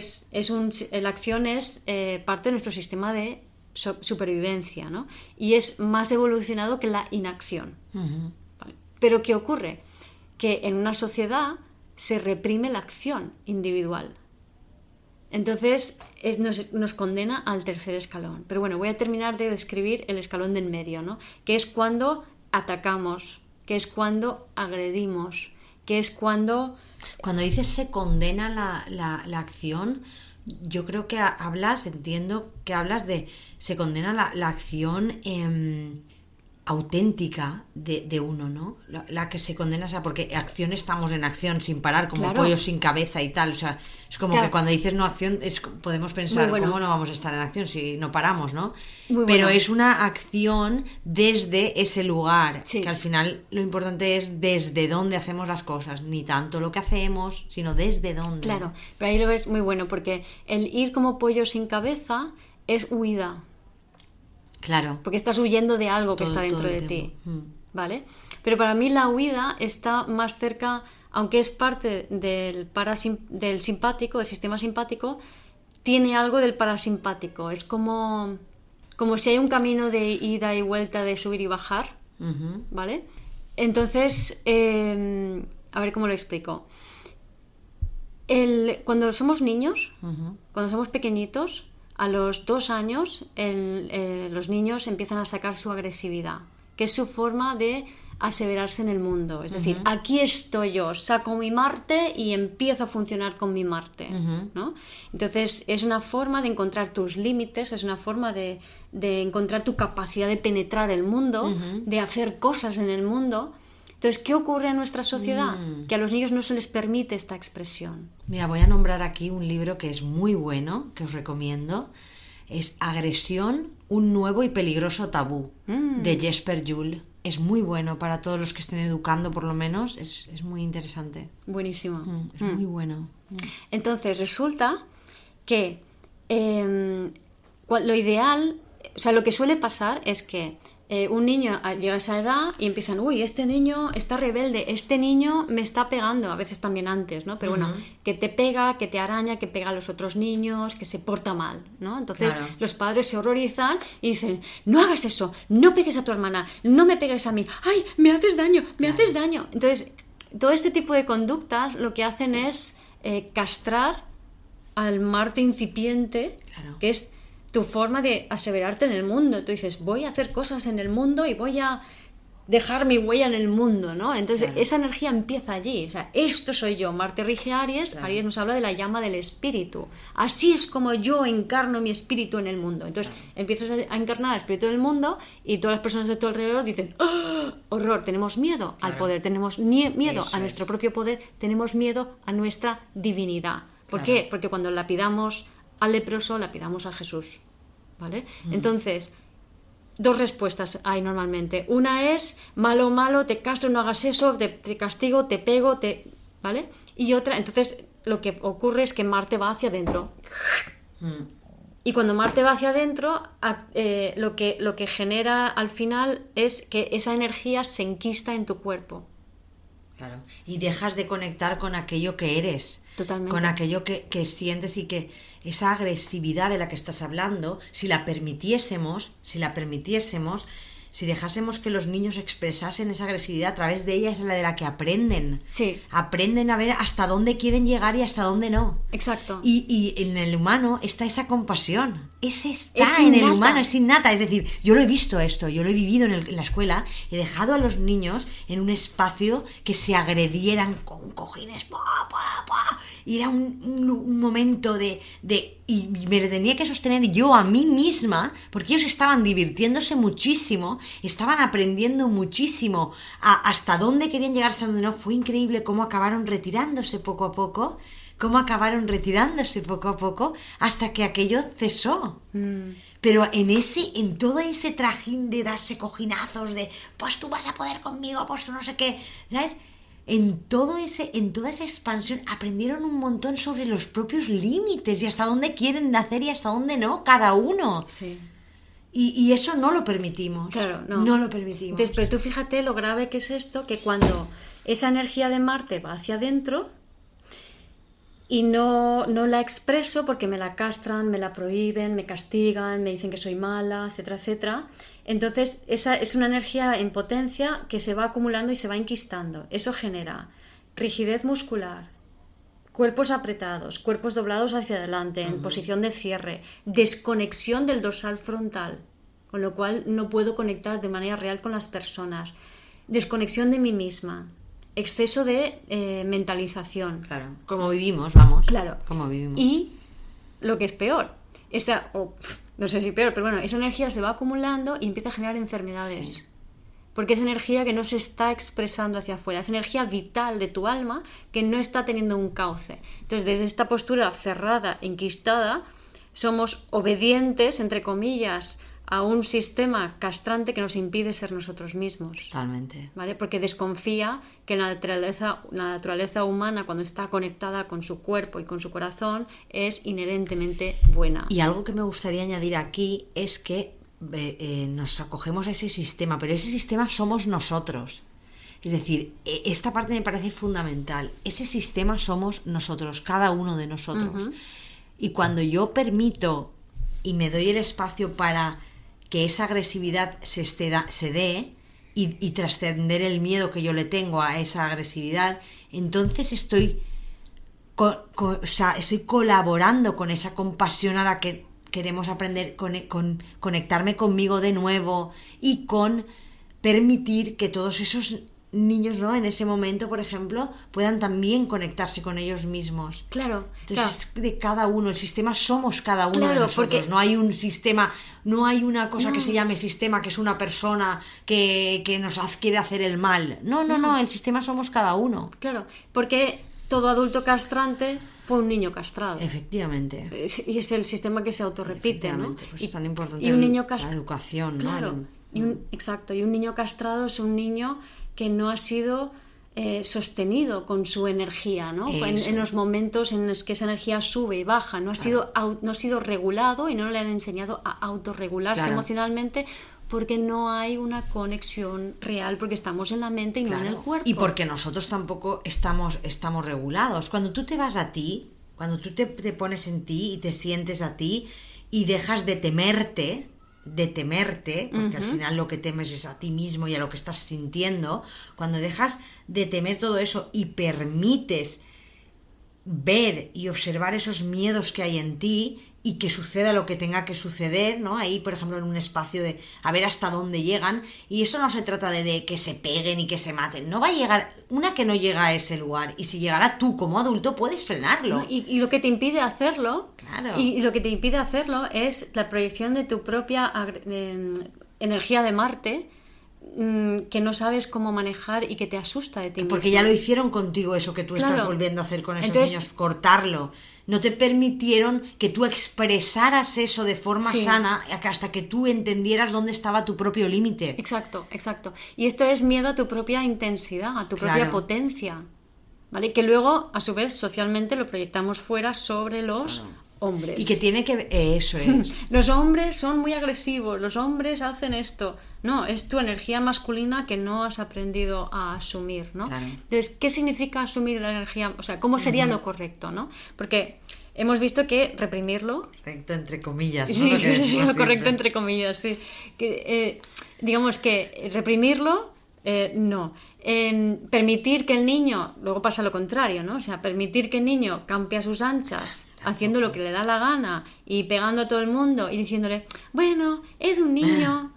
la acción es parte de nuestro sistema de supervivencia, ¿no? Y es más evolucionado que la inacción. ¿Vale? Pero ¿qué ocurre? Que en una sociedad se reprime la acción individual. Entonces nos condena al 3er escalón. Pero bueno, voy a terminar de describir el escalón del medio, ¿no? Que es cuando atacamos, que es cuando agredimos, que es cuando... Cuando dices se condena la acción, yo creo que entiendo que hablas de se condena la acción auténtica de uno, ¿no? La que se condena, o sea, porque acción, estamos en acción sin parar, como pollo sin cabeza y tal, o sea, es como que cuando dices no acción, podemos pensar, ¿cómo no vamos a estar en acción si no paramos, no? Pero es una acción desde ese lugar, que al final lo importante es desde dónde hacemos las cosas, ni tanto lo que hacemos, sino desde dónde. Claro, pero ahí lo ves muy bueno, porque el ir como pollo sin cabeza es huida. Claro. Porque estás huyendo de algo que está dentro de ti, ¿vale? Pero para mí la huida está más cerca, aunque es parte del simpático, del sistema simpático, tiene algo del parasimpático. Es como si hay un camino de ida y vuelta, de subir y bajar, uh-huh. ¿Vale? Entonces, a ver cómo lo explico. Cuando somos niños, uh-huh. Cuando somos pequeñitos, a los 2 años los niños empiezan a sacar su agresividad, que es su forma de aseverarse en el mundo. Es decir, uh-huh. Aquí estoy yo, saco mi Marte y empiezo a funcionar con mi Marte, uh-huh. ¿no? Entonces es una forma de encontrar tus límites, es una forma de encontrar tu capacidad de penetrar el mundo, uh-huh. de hacer cosas en el mundo. Entonces, ¿qué ocurre en nuestra sociedad? Que a los niños no se les permite esta expresión. Mira, voy a nombrar aquí un libro que es muy bueno, que os recomiendo. Es Agresión, un nuevo y peligroso tabú, de Jesper Juhl. Es muy bueno para todos los que estén educando, por lo menos. Es muy interesante. Buenísimo. Es muy bueno. Entonces, resulta que lo ideal, o sea, lo que suele pasar es que un niño llega a esa edad y empiezan, uy, este niño está rebelde, este niño me está pegando, a veces también antes, ¿no? Pero bueno, que te pega, que te araña, que pega a los otros niños, que se porta mal, ¿no? Entonces los padres se horrorizan y dicen, no hagas eso, no pegues a tu hermana, no me pegues a mí, ay, me haces daño, me haces daño. Entonces, todo este tipo de conductas lo que hacen es castrar al Marte incipiente, que es tu forma de aseverarte en el mundo. Tú dices, voy a hacer cosas en el mundo y voy a dejar mi huella en el mundo, ¿no? Entonces esa energía empieza allí. O sea, esto soy yo. Marte rige Aries. Aries nos habla de la llama del espíritu. Así es como yo encarno mi espíritu en el mundo. Entonces empiezas a encarnar el espíritu del mundo y todas las personas de tu alrededor dicen, ¡oh, horror! Tenemos miedo al poder, tenemos miedo a nuestro propio poder, tenemos miedo a nuestra divinidad. ¿Por qué? Porque cuando lapidamos al leproso, lapidamos a Jesús. ¿Vale? Entonces, 2 respuestas hay normalmente. Una es, malo, malo, te castro, no hagas eso, te castigo, te pego, ¿vale? Y otra, entonces, lo que ocurre es que Marte va hacia adentro. Y cuando Marte va hacia adentro, lo que genera al final es que esa energía se enquista en tu cuerpo. Claro. Y dejas de conectar con aquello que eres. Totalmente. Con aquello que sientes, y que esa agresividad de la que estás hablando, si la permitiésemos, si dejásemos que los niños expresasen esa agresividad, a través de ella es la de la que aprenden. Sí. Aprenden a ver hasta dónde quieren llegar y hasta dónde no. Exacto. Y en el humano está esa compasión. Es innata. Es decir, yo lo he visto esto, yo lo he vivido en la escuela. He dejado a los niños en un espacio que se agredieran con cojines. Y era un momento de... Y me tenía que sostener yo a mí misma, porque ellos estaban divirtiéndose muchísimo, estaban aprendiendo muchísimo hasta dónde querían llegar, hasta dónde no. Fue increíble cómo acabaron retirándose poco a poco, hasta que aquello cesó. Pero en todo ese trajín de darse cojinazos, de pues tú vas a poder conmigo, pues tú no sé qué, ¿sabes? En toda esa expansión aprendieron un montón sobre los propios límites y hasta dónde quieren nacer y hasta dónde no, cada uno. Sí. Y eso no lo permitimos. Claro, no. No lo permitimos. Entonces, pero tú fíjate lo grave que es esto, que cuando esa energía de Marte va hacia adentro y no la expreso porque me la castran, me la prohíben, me castigan, me dicen que soy mala, etcétera, etcétera. Entonces, esa es una energía en potencia que se va acumulando y se va enquistando. Eso genera rigidez muscular, cuerpos apretados, cuerpos doblados hacia adelante, en posición de cierre, desconexión del dorsal frontal, con lo cual no puedo conectar de manera real con las personas, desconexión de mí misma, exceso de mentalización. Claro, como vivimos, vamos. Claro. Como vivimos. Y lo que es peor, no sé si peor, pero bueno, esa energía se va acumulando y empieza a generar enfermedades. Sí. Porque es energía que no se está expresando hacia afuera, es energía vital de tu alma que no está teniendo un cauce. Entonces, desde esta postura cerrada, enquistada, somos obedientes, entre comillas, a un sistema castrante que nos impide ser nosotros mismos. Totalmente. ¿Vale? Porque desconfía que la naturaleza humana, cuando está conectada con su cuerpo y con su corazón, es inherentemente buena. Y algo que me gustaría añadir aquí es que nos acogemos a ese sistema, pero ese sistema somos nosotros. Es decir, esta parte me parece fundamental. Ese sistema somos nosotros, cada uno de nosotros. Uh-huh. Y cuando yo permito y me doy el espacio para que esa agresividad se dé y trascender el miedo que yo le tengo a esa agresividad, entonces estoy colaborando con esa compasión a la que queremos aprender, con conectarme conmigo de nuevo y con permitir que todos esos niños, ¿no?, en ese momento, por ejemplo, puedan también conectarse con ellos mismos. Claro. Entonces, claro, de cada uno, el sistema somos cada uno, claro, de nosotros, porque no hay un sistema, no hay una cosa que se llame sistema, que es una persona que nos quiere hacer el mal. No, el sistema somos cada uno. Claro, porque todo adulto castrante fue un niño castrado. Efectivamente. Y es el sistema que se autorrepite, ¿no? Pues es tan importante y un niño la educación, claro, ¿no? Exacto, y un niño castrado es un niño que no ha sido sostenido con su energía, ¿no? En los momentos en los que esa energía sube y baja, no ha sido regulado y no le han enseñado a autorregularse, claro, emocionalmente, porque no hay una conexión real, porque estamos en la mente y claro, no en el cuerpo. Y porque nosotros tampoco estamos regulados. Cuando tú te vas a ti, cuando tú te pones en ti y te sientes a ti y dejas de temerte, porque al final lo que temes es a ti mismo y a lo que estás sintiendo, cuando dejas de temer todo eso y permites ver y observar esos miedos que hay en ti y que suceda lo que tenga que suceder, ¿no? Ahí, por ejemplo, en un espacio de a ver hasta dónde llegan, y eso no se trata de que se peguen y que se maten, no va a llegar, una que no llega a ese lugar, y si llegara tú como adulto puedes frenarlo. Y lo que te impide hacerlo, claro, y lo que te impide hacerlo es la proyección de tu propia energía de Marte, que no sabes cómo manejar y que te asusta de ti mismo. Porque ya lo hicieron contigo, eso que tú, claro, estás volviendo a hacer con esos niños, cortarlo. No te permitieron que tú expresaras eso de forma sana hasta que tú entendieras dónde estaba tu propio límite. Exacto. Y esto es miedo a tu propia intensidad, a tu propia potencia, ¿vale? Que luego, a su vez, socialmente lo proyectamos fuera sobre los hombres. Y que tiene que ver, eso es. Los hombres son muy agresivos, los hombres hacen esto. No, es tu energía masculina que no has aprendido a asumir, ¿no? Claro. Entonces, ¿qué significa asumir la energía? O sea, ¿cómo sería lo correcto, no? Porque hemos visto que reprimirlo. Correcto, entre comillas, ¿no? Sí, lo que decimos correcto, entre comillas, sí. Que, digamos que reprimirlo, no. Permitir que el niño, luego pasa lo contrario, ¿no? O sea, permitir que el niño campe a sus anchas, haciendo lo que le da la gana y pegando a todo el mundo y diciéndole, bueno, es un niño.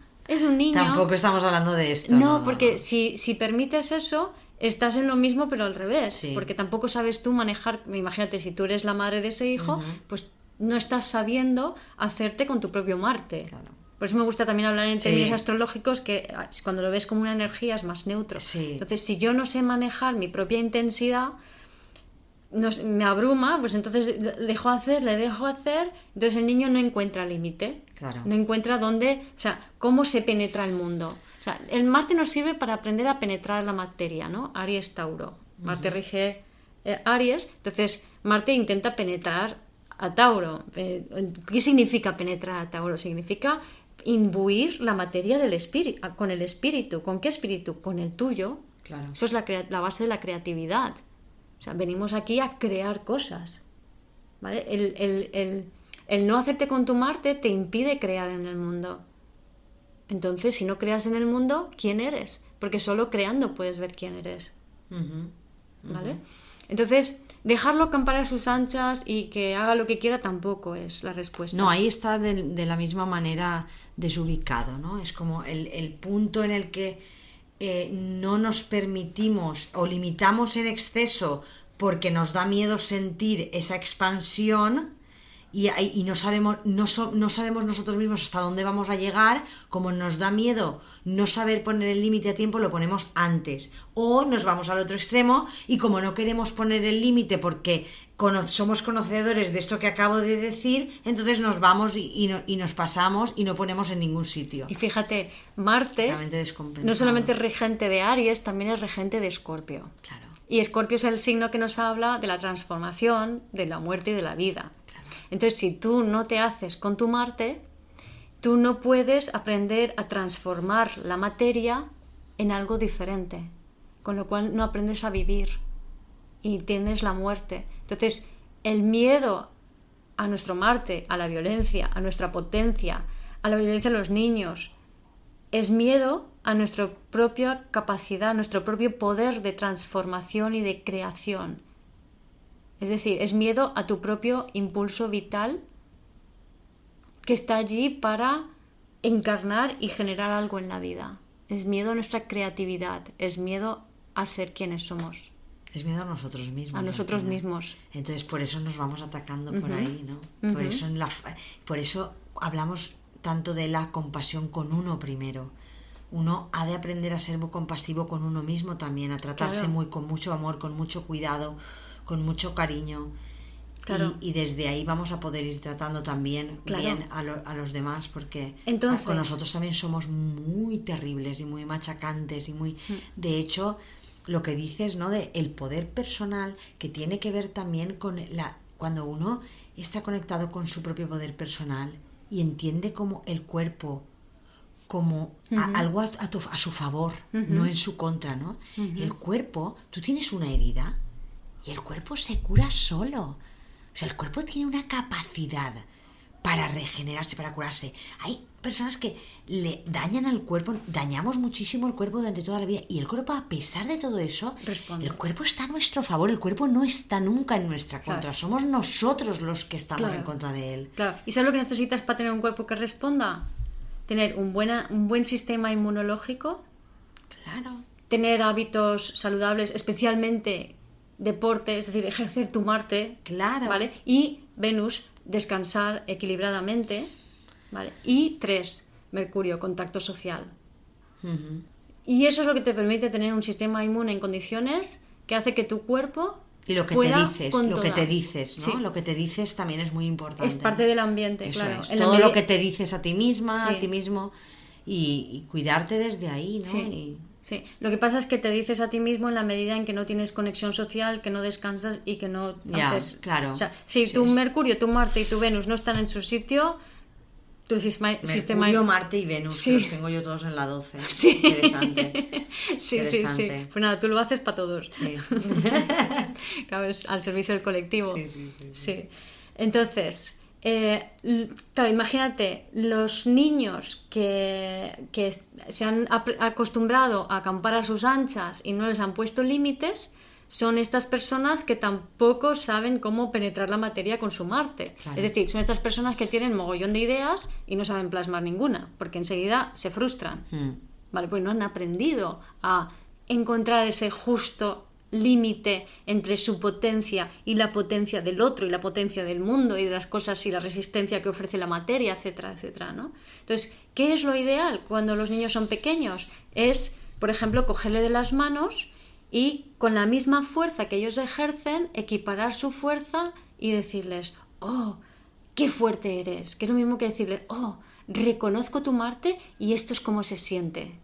Tampoco estamos hablando de esto. No, porque no. Si permites eso, estás en lo mismo pero al revés, porque tampoco sabes tú manejar, imagínate, si tú eres la madre de ese hijo, pues no estás sabiendo hacerte con tu propio Marte. Claro. Por eso me gusta también hablar en términos astrológicos, que cuando lo ves como una energía es más neutro. Sí. Entonces, si yo no sé manejar mi propia intensidad, me abruma, pues entonces le dejo hacer, entonces el niño no encuentra límite. Claro. No encuentra dónde, o sea, cómo se penetra el mundo. O sea, el Marte nos sirve para aprender a penetrar la materia, ¿no? Aries, Tauro. Marte rige Aries, entonces Marte intenta penetrar a Tauro. ¿Qué significa penetrar a Tauro? Significa imbuir la materia del espíritu, con el espíritu. ¿Con qué espíritu? Con el tuyo. Claro. Eso es la base de la creatividad. O sea, venimos aquí a crear cosas, ¿vale? El no hacerte con tu Marte te impide crear en el mundo. Entonces, si no creas en el mundo, ¿quién eres? Porque solo creando puedes ver quién eres. ¿Vale? Entonces, dejarlo campar a sus anchas y que haga lo que quiera tampoco es la respuesta. No, ahí está de la misma manera desubicado, ¿no? Es como el punto en el que no nos permitimos o limitamos en exceso porque nos da miedo sentir esa expansión y no sabemos nosotros mismos hasta dónde vamos a llegar. Como nos da miedo no saber poner el límite a tiempo, lo ponemos antes, o nos vamos al otro extremo, y como no queremos poner el límite porque somos conocedores de esto que acabo de decir, entonces nos vamos y nos pasamos y no ponemos en ningún sitio. Y fíjate, Marte no solamente es regente de Aries, también es regente de Escorpio. Claro. Y Escorpio es el signo que nos habla de la transformación, de la muerte y de la vida. Claro. Entonces, si tú no te haces con tu Marte, tú no puedes aprender a transformar la materia en algo diferente, con lo cual no aprendes a vivir y tienes la muerte. Entonces, el miedo a nuestro Marte, a la violencia, a nuestra potencia, a la violencia de los niños. Es miedo a nuestra propia capacidad, a nuestro propio poder de transformación y de creación. Es decir, es miedo a tu propio impulso vital que está allí para encarnar y generar algo en la vida. Es miedo a nuestra creatividad, es miedo a ser quienes somos. Es miedo a nosotros mismos. A nosotros mismos. Entonces por eso nos vamos atacando por ahí, ¿no? Por eso por eso hablamos tanto de la compasión con uno primero. Uno ha de aprender a ser muy compasivo con uno mismo también, a tratarse muy, con mucho amor, con mucho cuidado, con mucho cariño. Y desde ahí vamos a poder ir tratando también bien a los demás, porque entonces, con nosotros también somos muy terribles y muy machacantes y muy... De hecho, lo que dices, ¿no?, de el poder personal, que tiene que ver también con cuando uno está conectado con su propio poder personal y entiende como el cuerpo como algo a su favor, no en su contra, ¿no? El cuerpo, tú tienes una herida y el cuerpo se cura solo. O sea, el cuerpo tiene una capacidad para regenerarse, para curarse. Hay personas que le dañan al cuerpo, dañamos muchísimo el cuerpo durante toda la vida, y el cuerpo, a pesar de todo eso, responde. El cuerpo está a nuestro favor, el cuerpo no está nunca en nuestra contra, somos nosotros los que estamos en contra de él. ¿Y sabes lo que necesitas para tener un cuerpo que responda? Tener un buen sistema inmunológico, tener hábitos saludables, especialmente deporte, es decir, ejercer tu Marte, ¿vale? Y Venus, descansar equilibradamente, ¿vale? Y 3, Mercurio, contacto social. Y eso es lo que te permite tener un sistema inmune en condiciones que hace que tu cuerpo lo que te dices, ¿no? Sí. Lo que te dices también es muy importante. Es parte del ambiente, eso es. Todo lo que te dices a ti misma, a ti mismo, y cuidarte desde ahí, ¿no? Sí, lo que pasa es que te dices a ti mismo en la medida en que no tienes conexión social, que no descansas y que no haces... O sea, si tu Mercurio, tu Marte y tu Venus no están en su sitio, tu sistema... Mercurio, Marte y Venus, que los tengo yo todos en la 12. Interesante. Interesante. Pues nada, tú lo haces para todos. Claro, es al servicio del colectivo. Entonces... claro, imagínate los niños que se han acostumbrado a acampar a sus anchas y no les han puesto límites, son estas personas que tampoco saben cómo penetrar la materia con su Marte. Es decir, son estas personas que tienen mogollón de ideas y no saben plasmar ninguna, porque enseguida se frustran. Vale, pues no han aprendido a encontrar ese justo límite entre su potencia y la potencia del otro y la potencia del mundo y de las cosas y la resistencia que ofrece la materia, etcétera, etcétera, ¿no? Entonces, ¿qué es lo ideal cuando los niños son pequeños? Es, por ejemplo, cogerle de las manos y con la misma fuerza que ellos ejercen, equiparar su fuerza y decirles, oh, qué fuerte eres, que es lo mismo que decirles, oh, reconozco tu Marte y esto es como se siente.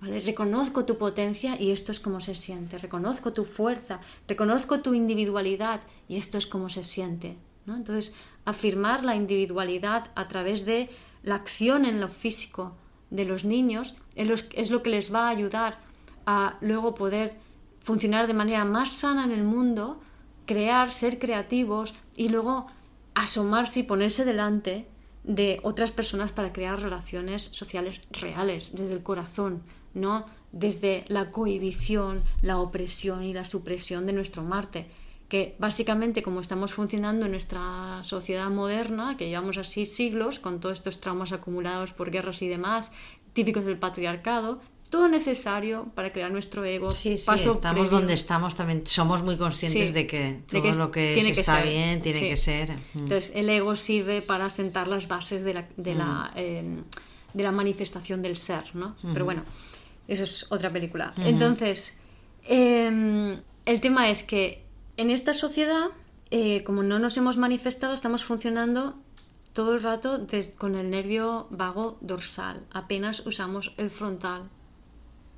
¿Vale? Reconozco tu potencia y esto es como se siente, reconozco tu fuerza, reconozco tu individualidad y esto es como se siente, ¿no? Entonces, afirmar la individualidad a través de la acción en lo físico de los niños es lo que les va a ayudar a luego poder funcionar de manera más sana en el mundo, crear, ser creativos y luego asomarse y ponerse delante de otras personas para crear relaciones sociales reales, desde el corazón, no desde la cohibición, la opresión y la supresión de nuestro Marte, que básicamente como estamos funcionando en nuestra sociedad moderna, que llevamos así siglos con todos estos traumas acumulados por guerras y demás, típicos del patriarcado, todo necesario para crear nuestro ego. Estamos previo. Donde estamos también somos muy conscientes de que todo lo que está bien tiene que ser. Entonces el ego sirve para sentar las bases de la manifestación del ser, ¿no? Pero bueno, eso es otra película. Entonces el tema es que en esta sociedad, como no nos hemos manifestado, estamos funcionando todo el rato con el nervio vago dorsal, apenas usamos el frontal.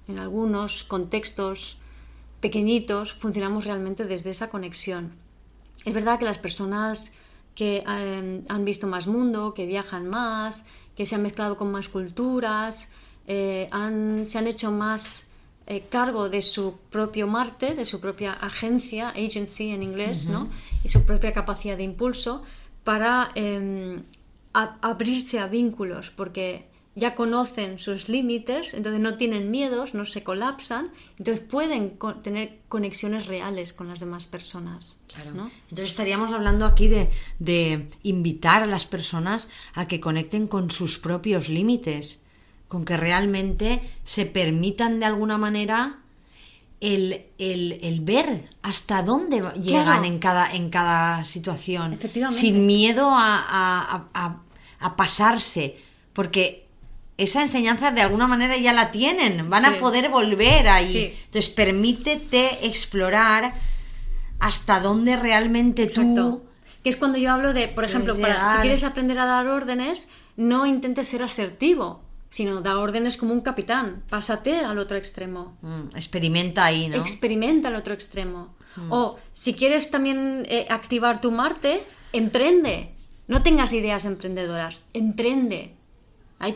En algunos contextos pequeñitos funcionamos realmente desde esa conexión. Es verdad que las personas que han visto más mundo, que viajan más, que se han mezclado con más culturas, se han hecho más cargo de su propio Marte, de su propia agency en inglés, ¿no? Y su propia capacidad de impulso, para abrirse a vínculos, porque ya conocen sus límites, entonces no tienen miedos, no se colapsan, entonces pueden tener conexiones reales con las demás personas. Claro, ¿no? Entonces estaríamos hablando aquí de invitar a las personas a que conecten con sus propios límites, con que realmente se permitan de alguna manera el ver hasta dónde llegan, claro, en cada situación, sin miedo a pasarse, porque esa enseñanza de alguna manera ya la tienen, van a poder volver ahí. Sí. Entonces permítete explorar hasta dónde realmente tú... Que es cuando yo hablo de, por ejemplo, si quieres aprender a dar órdenes, no intentes ser asertivo, sino da órdenes como un capitán, pásate al otro extremo. Experimenta ahí, ¿no? Experimenta al otro extremo. O si quieres también activar tu Marte, emprende. No tengas ideas emprendedoras, emprende.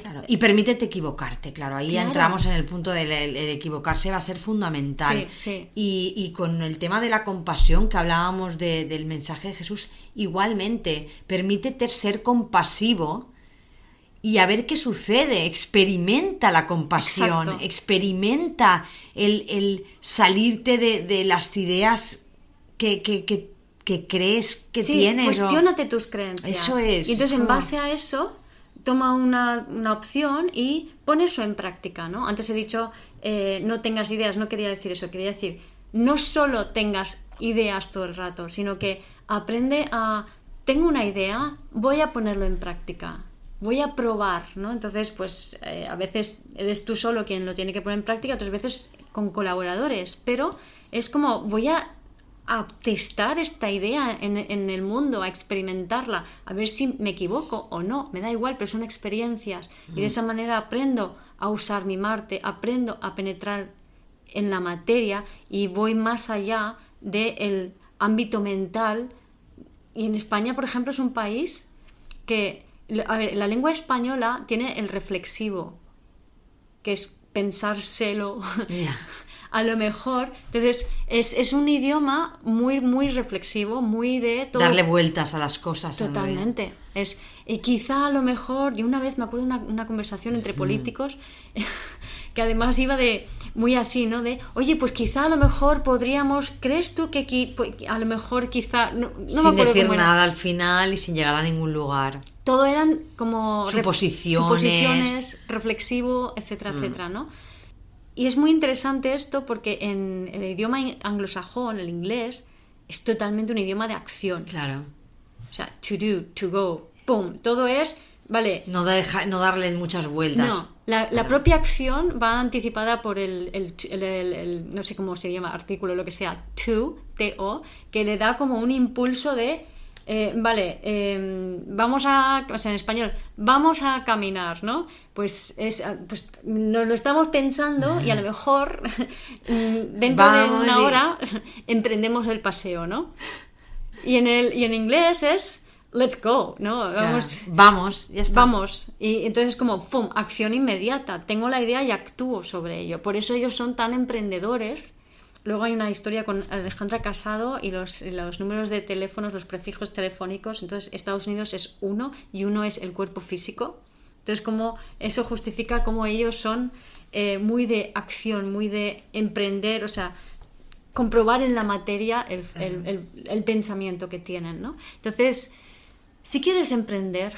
Claro, y permítete equivocarte, claro, ahí entramos en el punto del el equivocarse, va a ser fundamental. Sí. Y con el tema de la compasión que hablábamos del mensaje de Jesús, igualmente, permítete ser compasivo y a ver qué sucede, experimenta la compasión. Exacto. Experimenta el salirte de las ideas que crees que tienes. Cuestiónate tus creencias. Eso es. Y entonces en base a eso toma una opción y pon eso en práctica, ¿no? Antes he dicho no tengas ideas, no quería decir eso, quería decir no solo tengas ideas todo el rato, sino que aprende a, tengo una idea, voy a ponerlo en práctica. Voy a probar, ¿no? Entonces, pues a veces eres tú solo quien lo tiene que poner en práctica, otras veces con colaboradores, pero es como voy a testar esta idea en el mundo, a experimentarla, a ver si me equivoco o no, me da igual, pero son experiencias y de esa manera aprendo a usar mi Marte, aprendo a penetrar en la materia y voy más allá del ámbito mental. Y en España, por ejemplo, es un país que... A ver, la lengua española tiene el reflexivo, que es pensárselo a lo mejor. Entonces es un idioma muy, muy reflexivo, muy de todo. Darle vueltas a las cosas. Totalmente. Es, y quizá a lo mejor, yo una vez me acuerdo de una conversación entre políticos que además iba de muy así, ¿no? De, oye, pues quizá a lo mejor podríamos, ¿crees tú que a lo mejor quizá... No me acuerdo, sin decir nada al final y sin llegar a ningún lugar. Todo eran como... Suposiciones, reflexivo, etcétera, etcétera, ¿no? Y es muy interesante esto porque en el idioma anglosajón, el inglés, es totalmente un idioma de acción. Claro. O sea, to do, to go, pum, todo es... Vale. No darle muchas vueltas. No, la propia acción va anticipada por el no sé cómo se llama, artículo, lo que sea, to, T-O, que le da como un impulso de, vamos a, o sea, en español, vamos a caminar, ¿no? Pues nos lo estamos pensando y a lo mejor dentro de una hora emprendemos el paseo, ¿no? Y en inglés es... Let's go, ¿no? Vamos, ya está. Vamos. Y entonces es como, ¡pum!, acción inmediata. Tengo la idea y actúo sobre ello. Por eso ellos son tan emprendedores. Luego hay una historia con Alejandra Casado y los números de teléfonos, los prefijos telefónicos. Entonces Estados Unidos es uno y uno es el cuerpo físico. Entonces como eso justifica cómo ellos son muy de acción, muy de emprender, o sea... comprobar en la materia el pensamiento que tienen, ¿no? Entonces... Si quieres emprender,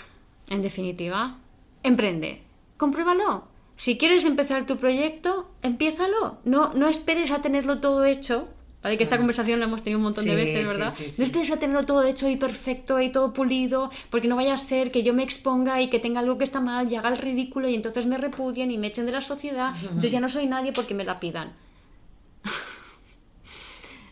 en definitiva, emprende, compruébalo. Si quieres empezar tu proyecto, empiézalo. No esperes a tenerlo todo hecho, ¿vale? Que esta conversación la hemos tenido un montón de veces, ¿verdad? Sí. No esperes a tenerlo todo hecho y perfecto y todo pulido, porque no vaya a ser que yo me exponga y que tenga algo que está mal y haga el ridículo y entonces me repudien y me echen de la sociedad, entonces ya no soy nadie porque me la pidan.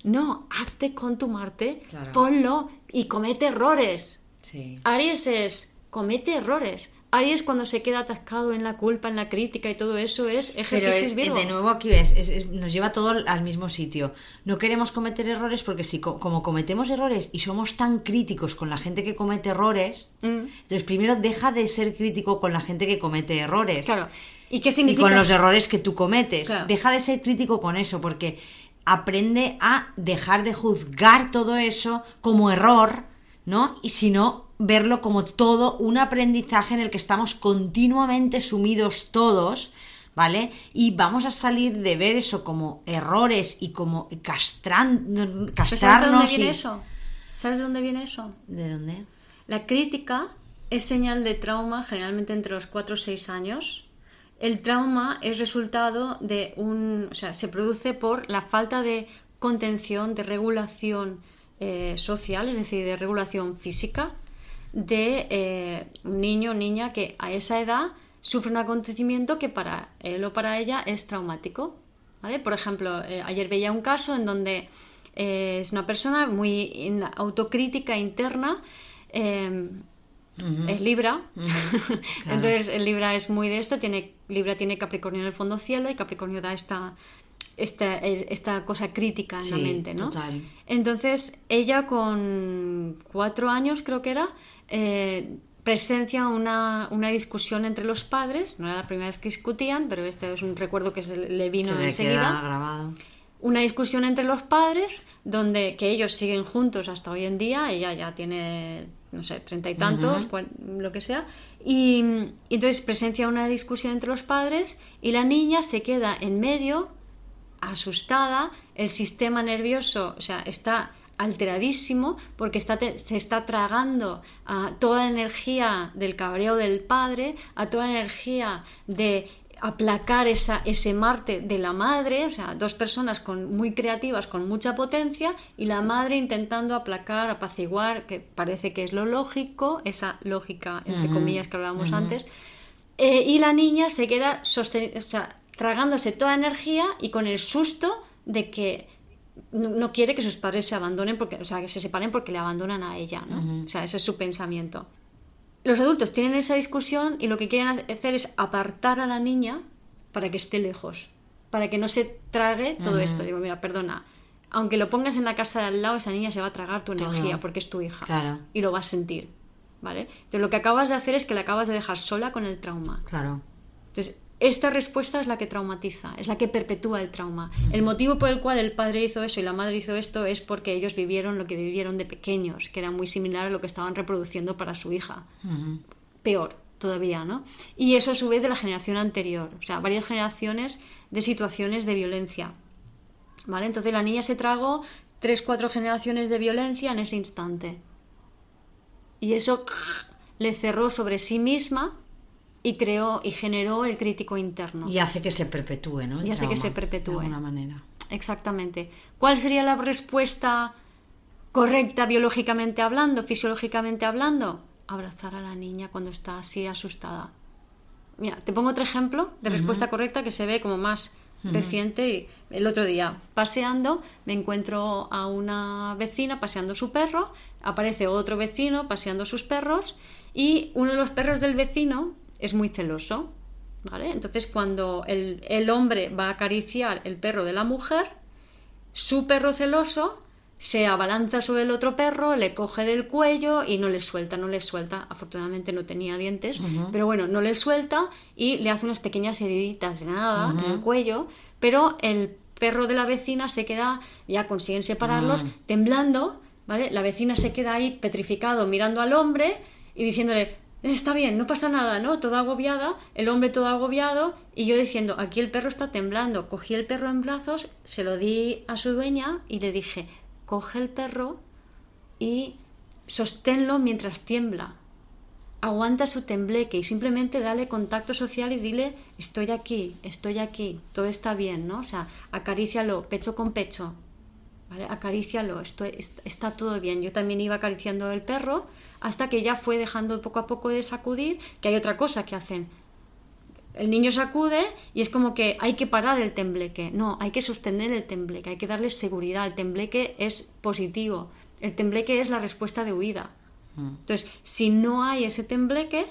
No, hazte con tu Marte, claro. Ponlo y comete errores. Sí. Aries es, comete errores. Aries cuando se queda atascado en la culpa, en la crítica y todo eso es ejercicio Virgo. De nuevo aquí ves, nos lleva todo al mismo sitio. No queremos cometer errores porque si como cometemos errores y somos tan críticos con la gente que comete errores, entonces primero deja de ser crítico con la gente que comete errores. Claro. ¿Y qué significa? Y con los errores que tú cometes. Claro. Deja de ser crítico con eso porque aprende a dejar de juzgar todo eso como error, ¿no? Y si no, verlo como todo un aprendizaje en el que estamos continuamente sumidos todos, ¿vale? Y vamos a salir de ver eso como errores y como castrarnos. ¿Sabes de dónde viene eso? ¿Sabes de dónde viene eso? ¿De dónde? La crítica es señal de trauma, generalmente entre los 4 o 6 años. El trauma es resultado de o sea, se produce por la falta de contención, de regulación social, es decir, de regulación física, de un niño o niña que a esa edad sufre un acontecimiento que para él o para ella es traumático, ¿vale? Por ejemplo, ayer veía un caso en donde es una persona muy autocrítica interna, es Libra, claro. Entonces el Libra es muy de esto, Libra tiene Capricornio en el fondo cielo y Capricornio da esta cosa crítica en la mente, ¿no? Total. Entonces ella con 4 años creo que era, presencia una discusión entre los padres, no era la primera vez que discutían, pero este es un recuerdo que le vino enseguida, grabado. Una discusión entre los padres que ellos siguen juntos hasta hoy en día, ella ya tiene no sé, 30 y tantos, lo que sea, y entonces presencia una discusión entre los padres y la niña se queda en medio asustada, el sistema nervioso, o sea, está alteradísimo porque se está tragando a toda la energía del cabreo del padre, a toda la energía de aplacar ese Marte de la madre, o sea, 2 personas muy creativas, con mucha potencia, y la madre intentando aplacar, apaciguar, que parece que es lo lógico, esa lógica, entre comillas, que hablábamos antes, y la niña se queda tragándose toda energía y con el susto de que no quiere que sus padres se abandonen, que se separen porque le abandonan a ella, ¿no? O sea, ese es su pensamiento. Los adultos tienen esa discusión y lo que quieren hacer es apartar a la niña para que esté lejos, para que no se trague todo esto. Digo, mira, perdona, aunque lo pongas en la casa de al lado, esa niña se va a tragar tu energía porque es tu hija, claro, y lo va a sentir, ¿vale? Entonces lo que acabas de hacer es que la acabas de dejar sola con el trauma. Claro. Entonces esta respuesta es la que traumatiza, es la que perpetúa el trauma. El motivo por el cual el padre hizo eso y la madre hizo esto es porque ellos vivieron lo que vivieron de pequeños, que era muy similar a lo que estaban reproduciendo para su hija. Peor todavía, ¿no? Y eso a su vez de la generación anterior, o sea, varias generaciones de situaciones de violencia, ¿vale? Entonces la niña se tragó 3-4 generaciones de violencia en ese instante. Y eso le cerró sobre sí misma y creó y generó el crítico interno. Y hace que se perpetúe, ¿no? Que se perpetúe. De alguna manera. Exactamente. ¿Cuál sería la respuesta correcta biológicamente hablando, fisiológicamente hablando? Abrazar a la niña cuando está así asustada. Mira, te pongo otro ejemplo de respuesta correcta que se ve como más reciente. Y el otro día, paseando, me encuentro a una vecina paseando su perro, aparece otro vecino paseando sus perros y uno de los perros del vecino es muy celoso, ¿vale? Entonces cuando el hombre va a acariciar el perro de la mujer, su perro celoso se abalanza sobre el otro perro, le coge del cuello y no le suelta, afortunadamente no tenía dientes, pero bueno, no le suelta y le hace unas pequeñas heriditas de nada en el cuello, pero el perro de la vecina se queda, ya consiguen separarlos, temblando, ¿vale? La vecina se queda ahí petrificado mirando al hombre y diciéndole, está bien, no pasa nada, ¿no? Toda agobiada, el hombre todo agobiado y yo diciendo, aquí el perro está temblando. Cogí el perro en brazos, se lo di a su dueña y le dije, coge el perro y sosténlo mientras tiembla. Aguanta su tembleque y simplemente dale contacto social y dile, estoy aquí, todo está bien, ¿no? O sea, acarícialo pecho con pecho, ¿vale? Acarícialo, está todo bien. Yo también iba acariciando el perro hasta que ya fue dejando poco a poco de sacudir, que hay otra cosa que hacen. El niño sacude y es como que hay que parar el tembleque. No, hay que sostener el tembleque, hay que darle seguridad. El tembleque es positivo, el tembleque es la respuesta de huida. Entonces, si no hay ese tembleque,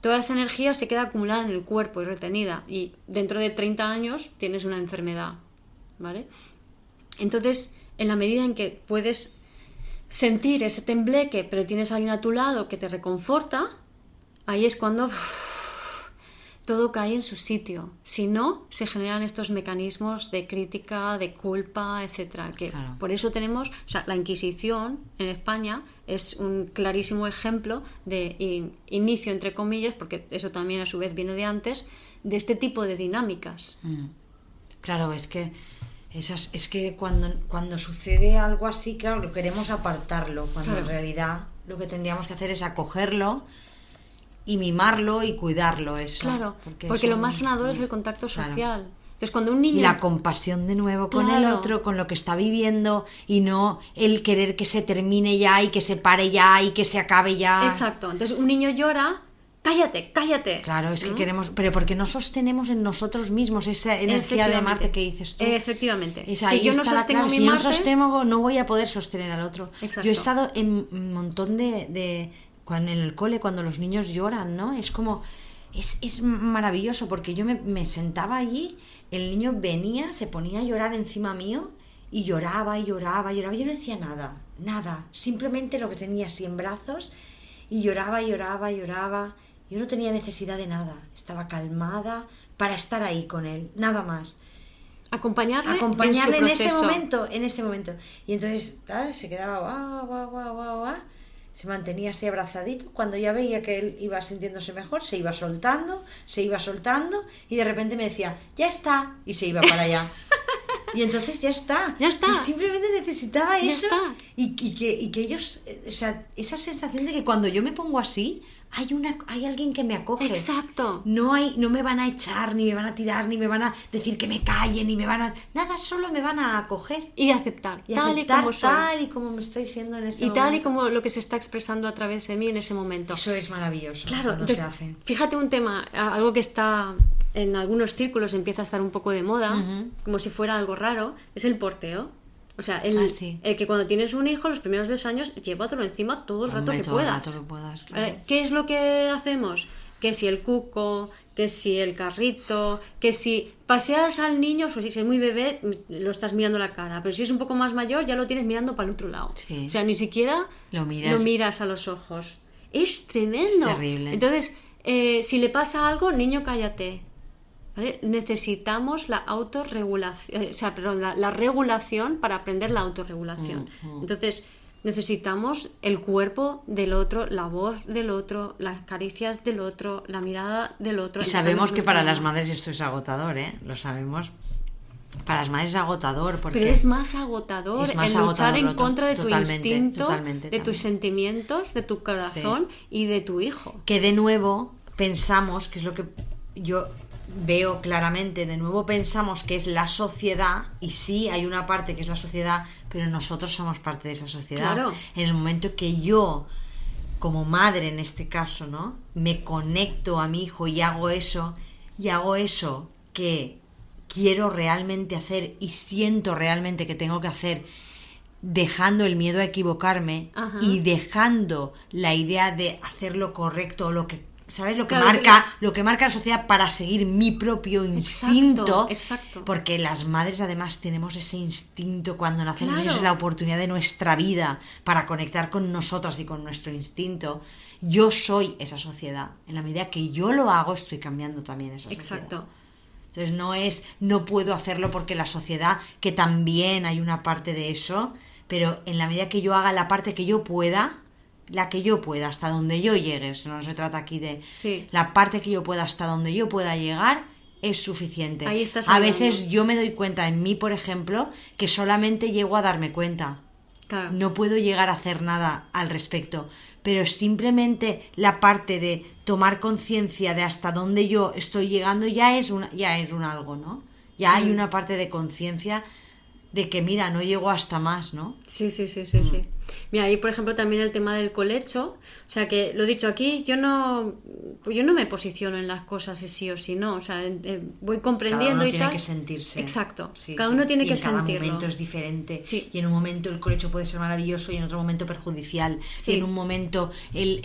toda esa energía se queda acumulada en el cuerpo y retenida. Y dentro de 30 años tienes una enfermedad, ¿vale? Entonces, en la medida en que puedes sentir ese tembleque, pero tienes a alguien a tu lado que te reconforta, ahí es cuando todo cae en su sitio. Si no, se generan estos mecanismos de crítica, de culpa, etcétera. Que claro. Por eso tenemos, o sea, la Inquisición en España es un clarísimo ejemplo de inicio, entre comillas, porque eso también a su vez viene de antes, de este tipo de dinámicas. Claro, es que esas, es que cuando sucede algo así, claro, lo queremos apartarlo, cuando claro. En realidad lo que tendríamos que hacer es acogerlo y mimarlo y cuidarlo. Eso claro, porque eso, lo más sanador es el contacto social. Claro. Entonces, cuando un niño... Y la compasión de nuevo con claro. El otro, con lo que está viviendo, y no el querer que se termine ya y que se pare ya y que se acabe ya. Exacto. Entonces, un niño llora... Cállate. Claro, es que queremos, pero porque no sostenemos en nosotros mismos esa energía de Marte que dices tú. Efectivamente. Si yo no sostengo mi Marte, si yo no sostengo, no voy a poder sostener al otro. Exacto. Yo he estado en un montón de cuando en el cole, cuando los niños lloran, ¿no? Es como es maravilloso, porque yo me sentaba allí, el niño venía, se ponía a llorar encima mío y lloraba. Yo no decía nada, simplemente lo que tenía así en brazos y lloraba. Yo no tenía necesidad de nada, estaba calmada para estar ahí con él, nada más. Acompañarle en ese momento, Y entonces se quedaba guau, se mantenía así abrazadito. Cuando ya veía que él iba sintiéndose mejor, se iba soltando y de repente me decía, ya está, y se iba para allá. Y entonces ya está. Y simplemente necesitaba eso y que ellos, o sea, esa sensación de que cuando yo me pongo así hay alguien que me acoge. Exacto. No me van a echar, ni me van a tirar, ni me van a decir que me calle, ni me van a nada, solo me van a acoger y aceptar tal y como me estoy siendo en ese momento. Y tal y como lo que se está expresando a través de mí en ese momento. Eso es maravilloso. Claro, entonces, se hace. Fíjate un tema, algo que está en algunos círculos empieza a estar un poco de moda, como si fuera algo raro, es el porteo. O sea, el que cuando tienes un hijo, los primeros 10 años, llévatelo encima todo el rato que puedas. Claro. ¿Qué es lo que hacemos? Que si el cuco, que si el carrito, que si paseas al niño, o sea, si es muy bebé, lo estás mirando la cara, pero si es un poco más mayor, ya lo tienes mirando para el otro lado. Sí. O sea, ni siquiera lo miras a los ojos. Es tremendo. Es terrible. Entonces, si le pasa algo, niño, cállate. ¿Vale? Necesitamos la autorregulación, la regulación para aprender la autorregulación. Entonces, necesitamos el cuerpo del otro, la voz del otro, las caricias del otro, la mirada del otro. Y sabemos que para las madres esto es agotador, ¿eh? Lo sabemos. Para las madres es agotador. Porque pero es más agotador luchar en contra de tu instinto, de tus sentimientos, de tu corazón y de tu hijo. Que de nuevo pensamos, que es lo que yo... veo claramente, de nuevo pensamos que es la sociedad, y sí, hay una parte que es la sociedad, pero nosotros somos parte de esa sociedad. Claro. En el momento que yo, como madre en este caso, ¿no?, me conecto a mi hijo y hago eso que quiero realmente hacer y siento realmente que tengo que hacer, dejando el miedo a equivocarme. Ajá. Y dejando la idea de hacer lo correcto o lo que, ¿sabes? Lo que marca la sociedad para seguir mi propio instinto. Exacto. Porque las madres además tenemos ese instinto cuando nacemos. Claro. Es la oportunidad de nuestra vida para conectar con nosotras y con nuestro instinto. Yo soy esa sociedad. En la medida que yo lo hago, estoy cambiando también esa sociedad. Exacto. Entonces no puedo hacerlo porque la sociedad, que también hay una parte de eso, pero en la medida que yo haga la parte que yo pueda, hasta donde yo llegue, o sea, no se trata aquí de... Sí. La parte que yo pueda, hasta donde yo pueda llegar, es suficiente. Ahí estás hablando. A veces yo me doy cuenta, en mí, por ejemplo, que solamente llego a darme cuenta. Claro. No puedo llegar a hacer nada al respecto, pero simplemente la parte de tomar conciencia de hasta dónde yo estoy llegando ya es un algo, ¿no? Ya hay una parte de conciencia... de que mira, no llego hasta más, ¿no? Sí. Mira, ahí por ejemplo también el tema del colecho, o sea, que lo dicho aquí, yo no me posiciono en las cosas si sí o si no, o sea, voy comprendiendo y tal. Cada uno tiene que sentirse. Exacto. Sí, cada uno tiene que sentirlo. Y en cada momento es diferente. Sí. Y en un momento el colecho puede ser maravilloso y en otro momento perjudicial. Sí. Y en un momento el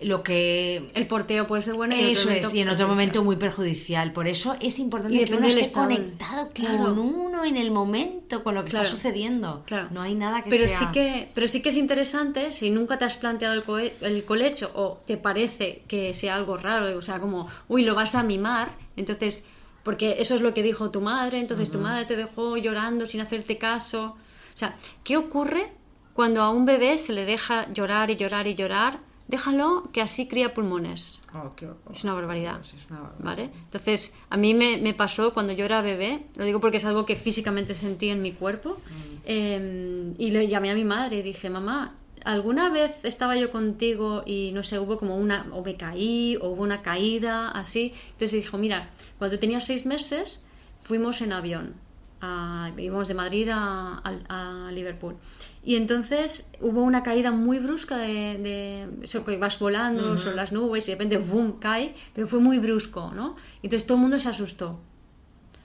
lo que... El porteo puede ser bueno y eso es, y en otro momento muy perjudicial. Por eso es importante que uno esté conectado con uno en el momento, con lo que está sucediendo. Claro. No hay nada que sea... Pero sí que es interesante, si nunca te has planteado el colecho o te parece que sea algo raro, o sea, como, uy, lo vas a mimar, entonces... Porque eso es lo que dijo tu madre, entonces tu madre te dejó llorando sin hacerte caso. O sea, ¿qué ocurre cuando a un bebé se le deja llorar y llorar y llorar? Déjalo, que así cría pulmones. Es una barbaridad, ¿vale? Entonces, a mí me pasó cuando yo era bebé, lo digo porque es algo que físicamente sentí en mi cuerpo, y le llamé a mi madre y dije, mamá, ¿alguna vez estaba yo contigo y no sé, hubo como o me caí, o hubo una caída, así? Entonces dijo, mira, cuando tenía 6 meses fuimos en avión, íbamos de Madrid a Liverpool, y entonces hubo una caída muy brusca de que vas volando sobre las nubes y de repente boom, cae, pero fue muy brusco, ¿no? Entonces todo el mundo se asustó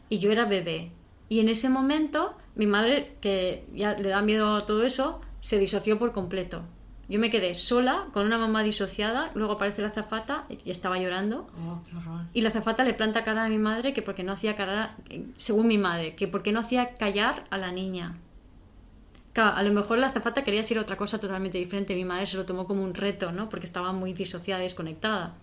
y yo era bebé, y en ese momento mi madre, que ya le da miedo a todo eso, se disoció por completo. Yo me quedé sola, con una mamá disociada, luego aparece la azafata y estaba llorando. Oh, qué horror. Y la azafata le planta cara a mi madre que porque no hacía cara, según mi madre, que porque no hacía callar a la niña. Claro, a lo mejor la azafata quería decir otra cosa totalmente diferente, mi madre se lo tomó como un reto, ¿no? Porque estaba muy disociada y desconectada.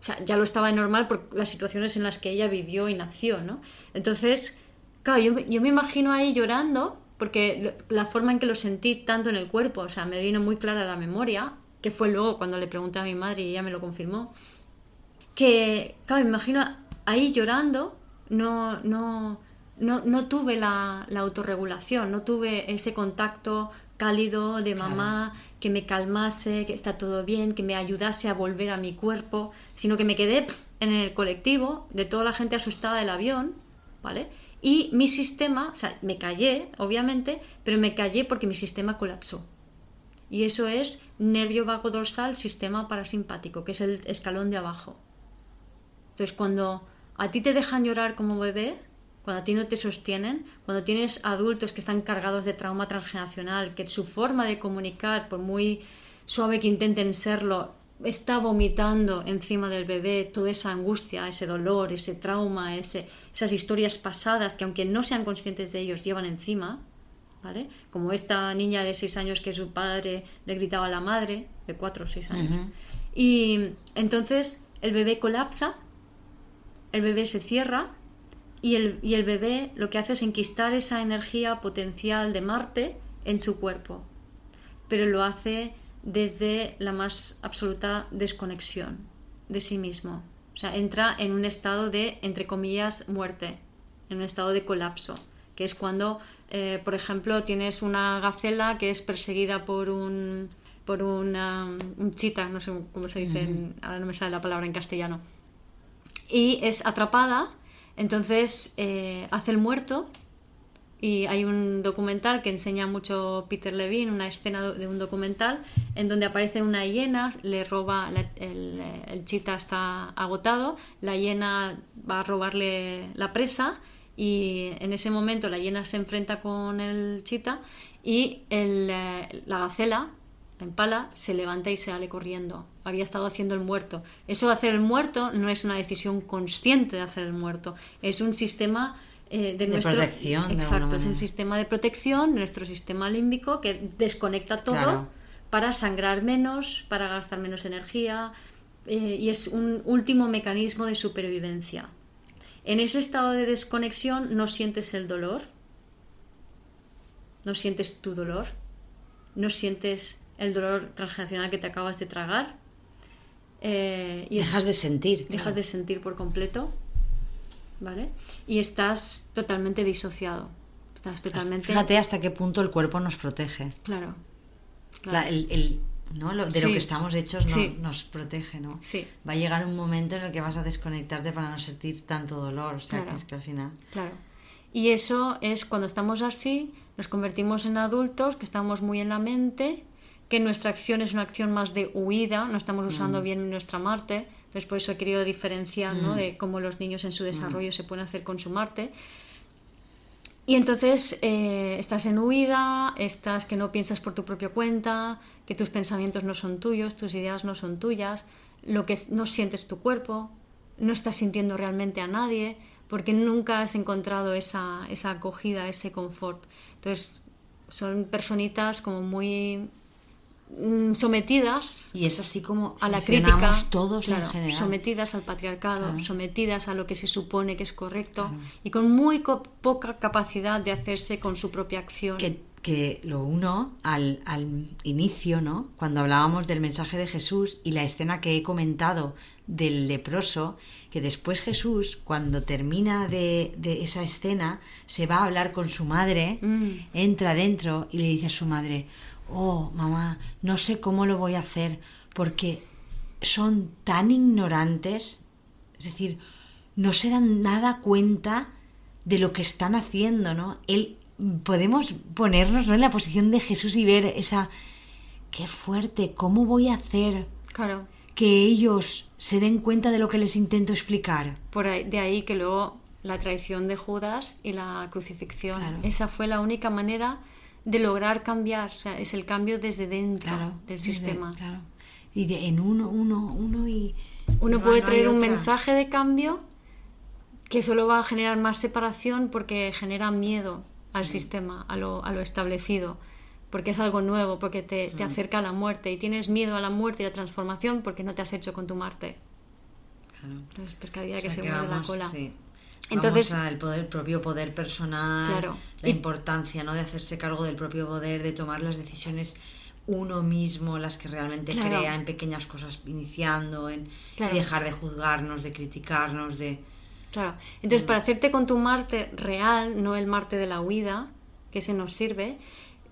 O sea, ya lo estaba normal por las situaciones en las que ella vivió y nació, ¿no? Entonces, claro, yo me imagino ahí llorando, porque la forma en que lo sentí tanto en el cuerpo, o sea, me vino muy clara la memoria, que fue luego cuando le pregunté a mi madre y ella me lo confirmó, que, claro, me imagino ahí llorando, no tuve la autorregulación, no tuve ese contacto cálido de mamá, claro, que me calmase, que está todo bien, que me ayudase a volver a mi cuerpo, sino que me quedé en el colectivo de toda la gente asustada del avión, ¿vale? Y mi sistema, o sea, me callé, obviamente, pero me callé porque mi sistema colapsó. Y eso es nervio vago dorsal, sistema parasimpático, que es el escalón de abajo. Entonces, cuando a ti te dejan llorar como bebé, cuando a ti no te sostienen, cuando tienes adultos que están cargados de trauma transgeneracional, que su forma de comunicar, por muy suave que intenten serlo, está vomitando encima del bebé toda esa angustia, ese dolor, ese trauma, esas historias pasadas que aunque no sean conscientes de ellos llevan encima, ¿vale? Como esta niña de 6 años que su padre le gritaba a la madre, de 4 o 6 años. Uh-huh. Y entonces el bebé colapsa, el bebé se cierra y el bebé lo que hace es enquistar esa energía potencial de Marte en su cuerpo, pero lo hace desde la más absoluta desconexión de sí mismo. O sea, entra en un estado de, entre comillas, muerte, en un estado de colapso, que es cuando, por ejemplo, tienes una gacela que es perseguida por un chita, no sé cómo se dice, ahora no me sale la palabra en castellano, y es atrapada, entonces hace el muerto. Y hay un documental que enseña mucho Peter Levine, una escena de un documental en donde aparece una hiena, le roba, el chita está agotado, la hiena va a robarle la presa y en ese momento la hiena se enfrenta con el chita y la gacela, la empala, se levanta y se sale corriendo. Había estado haciendo el muerto. Eso de hacer el muerto no es una decisión consciente de hacer el muerto, es un sistema... de nuestro, protección. Exacto, es un sistema de protección, nuestro sistema límbico que desconecta todo, claro, para sangrar menos, para gastar menos energía, y es un último mecanismo de supervivencia. En ese estado de desconexión no sientes el dolor, no sientes tu dolor, no sientes el dolor transgeneracional que te acabas de tragar. Y dejas de sentir. Dejas de sentir por completo. ¿Vale? Y estás totalmente disociado. Estás totalmente... Fíjate hasta qué punto el cuerpo nos protege. Claro. ¿No? De sí, lo que estamos hechos, no, sí, nos protege, ¿no? Sí. Va a llegar un momento en el que vas a desconectarte para no sentir tanto dolor. O sea, claro, que es que al final... Claro. Y eso es cuando estamos así, nos convertimos en adultos, que estamos muy en la mente, que nuestra acción es una acción más de huida, no estamos usando bien nuestra Marte. Entonces, por eso he querido diferenciar, ¿no?, de cómo los niños en su desarrollo se pueden hacer con su Marte. Y entonces estás en huida, estás que no piensas por tu propia cuenta, que tus pensamientos no son tuyos, tus ideas no son tuyas, lo que no sientes tu cuerpo, no estás sintiendo realmente a nadie, porque nunca has encontrado esa acogida, ese confort. Entonces son personitas como muy sometidas, y es así como a la crítica todos, claro, en general, sometidas al patriarcado, claro, sometidas a lo que se supone que es correcto, claro, y con muy poca capacidad de hacerse con su propia acción, que lo uno al inicio, ¿no? Cuando hablábamos del mensaje de Jesús y la escena que he comentado del leproso, que después Jesús, cuando termina de esa escena, se va a hablar con su madre, entra dentro y le dice a su madre: oh, mamá, no sé cómo lo voy a hacer porque son tan ignorantes, es decir, no se dan nada cuenta de lo que están haciendo, ¿no? Podemos ponernos, ¿no?, en la posición de Jesús y ver qué fuerte, ¿cómo voy a hacer, claro, que ellos se den cuenta de lo que les intento explicar? De ahí que luego la traición de Judas y la crucifixión, claro, esa fue la única manera de lograr cambiar, o sea, es el cambio desde dentro, claro, del sistema. Claro. Y uno puede traer un mensaje de cambio que solo va a generar más separación, porque genera miedo al sistema, a lo establecido, porque es algo nuevo, porque te acerca a la muerte, y tienes miedo a la muerte y la transformación porque no te has hecho con tu Marte. Claro. Entonces, pescadilla, o sea, que se mueve la cola. Sí. Entonces, vamos al propio poder personal, claro, la importancia, ¿no?, de hacerse cargo del propio poder, de tomar las decisiones uno mismo, las que realmente, claro, crea, en pequeñas cosas, iniciando, en, claro, dejar de juzgarnos, de criticarnos, de... Claro, entonces para hacerte con tu Marte real, no el Marte de la huida, que se nos sirve,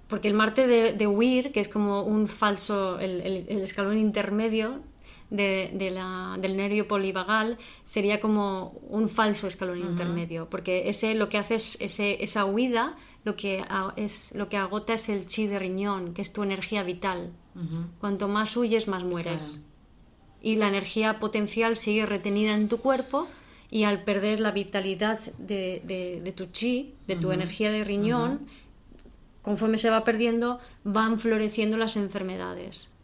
porque el Marte de huir, que es como un falso, el escalón intermedio, del nervio polivagal, sería como un falso escalón intermedio, porque lo que hace es esa huida, lo que agota es el chi de riñón, que es tu energía vital. Cuanto más huyes, más mueres, claro, y la energía potencial sigue retenida en tu cuerpo, y al perder la vitalidad de tu chi, de tu energía de riñón, conforme se va perdiendo, van floreciendo las enfermedades,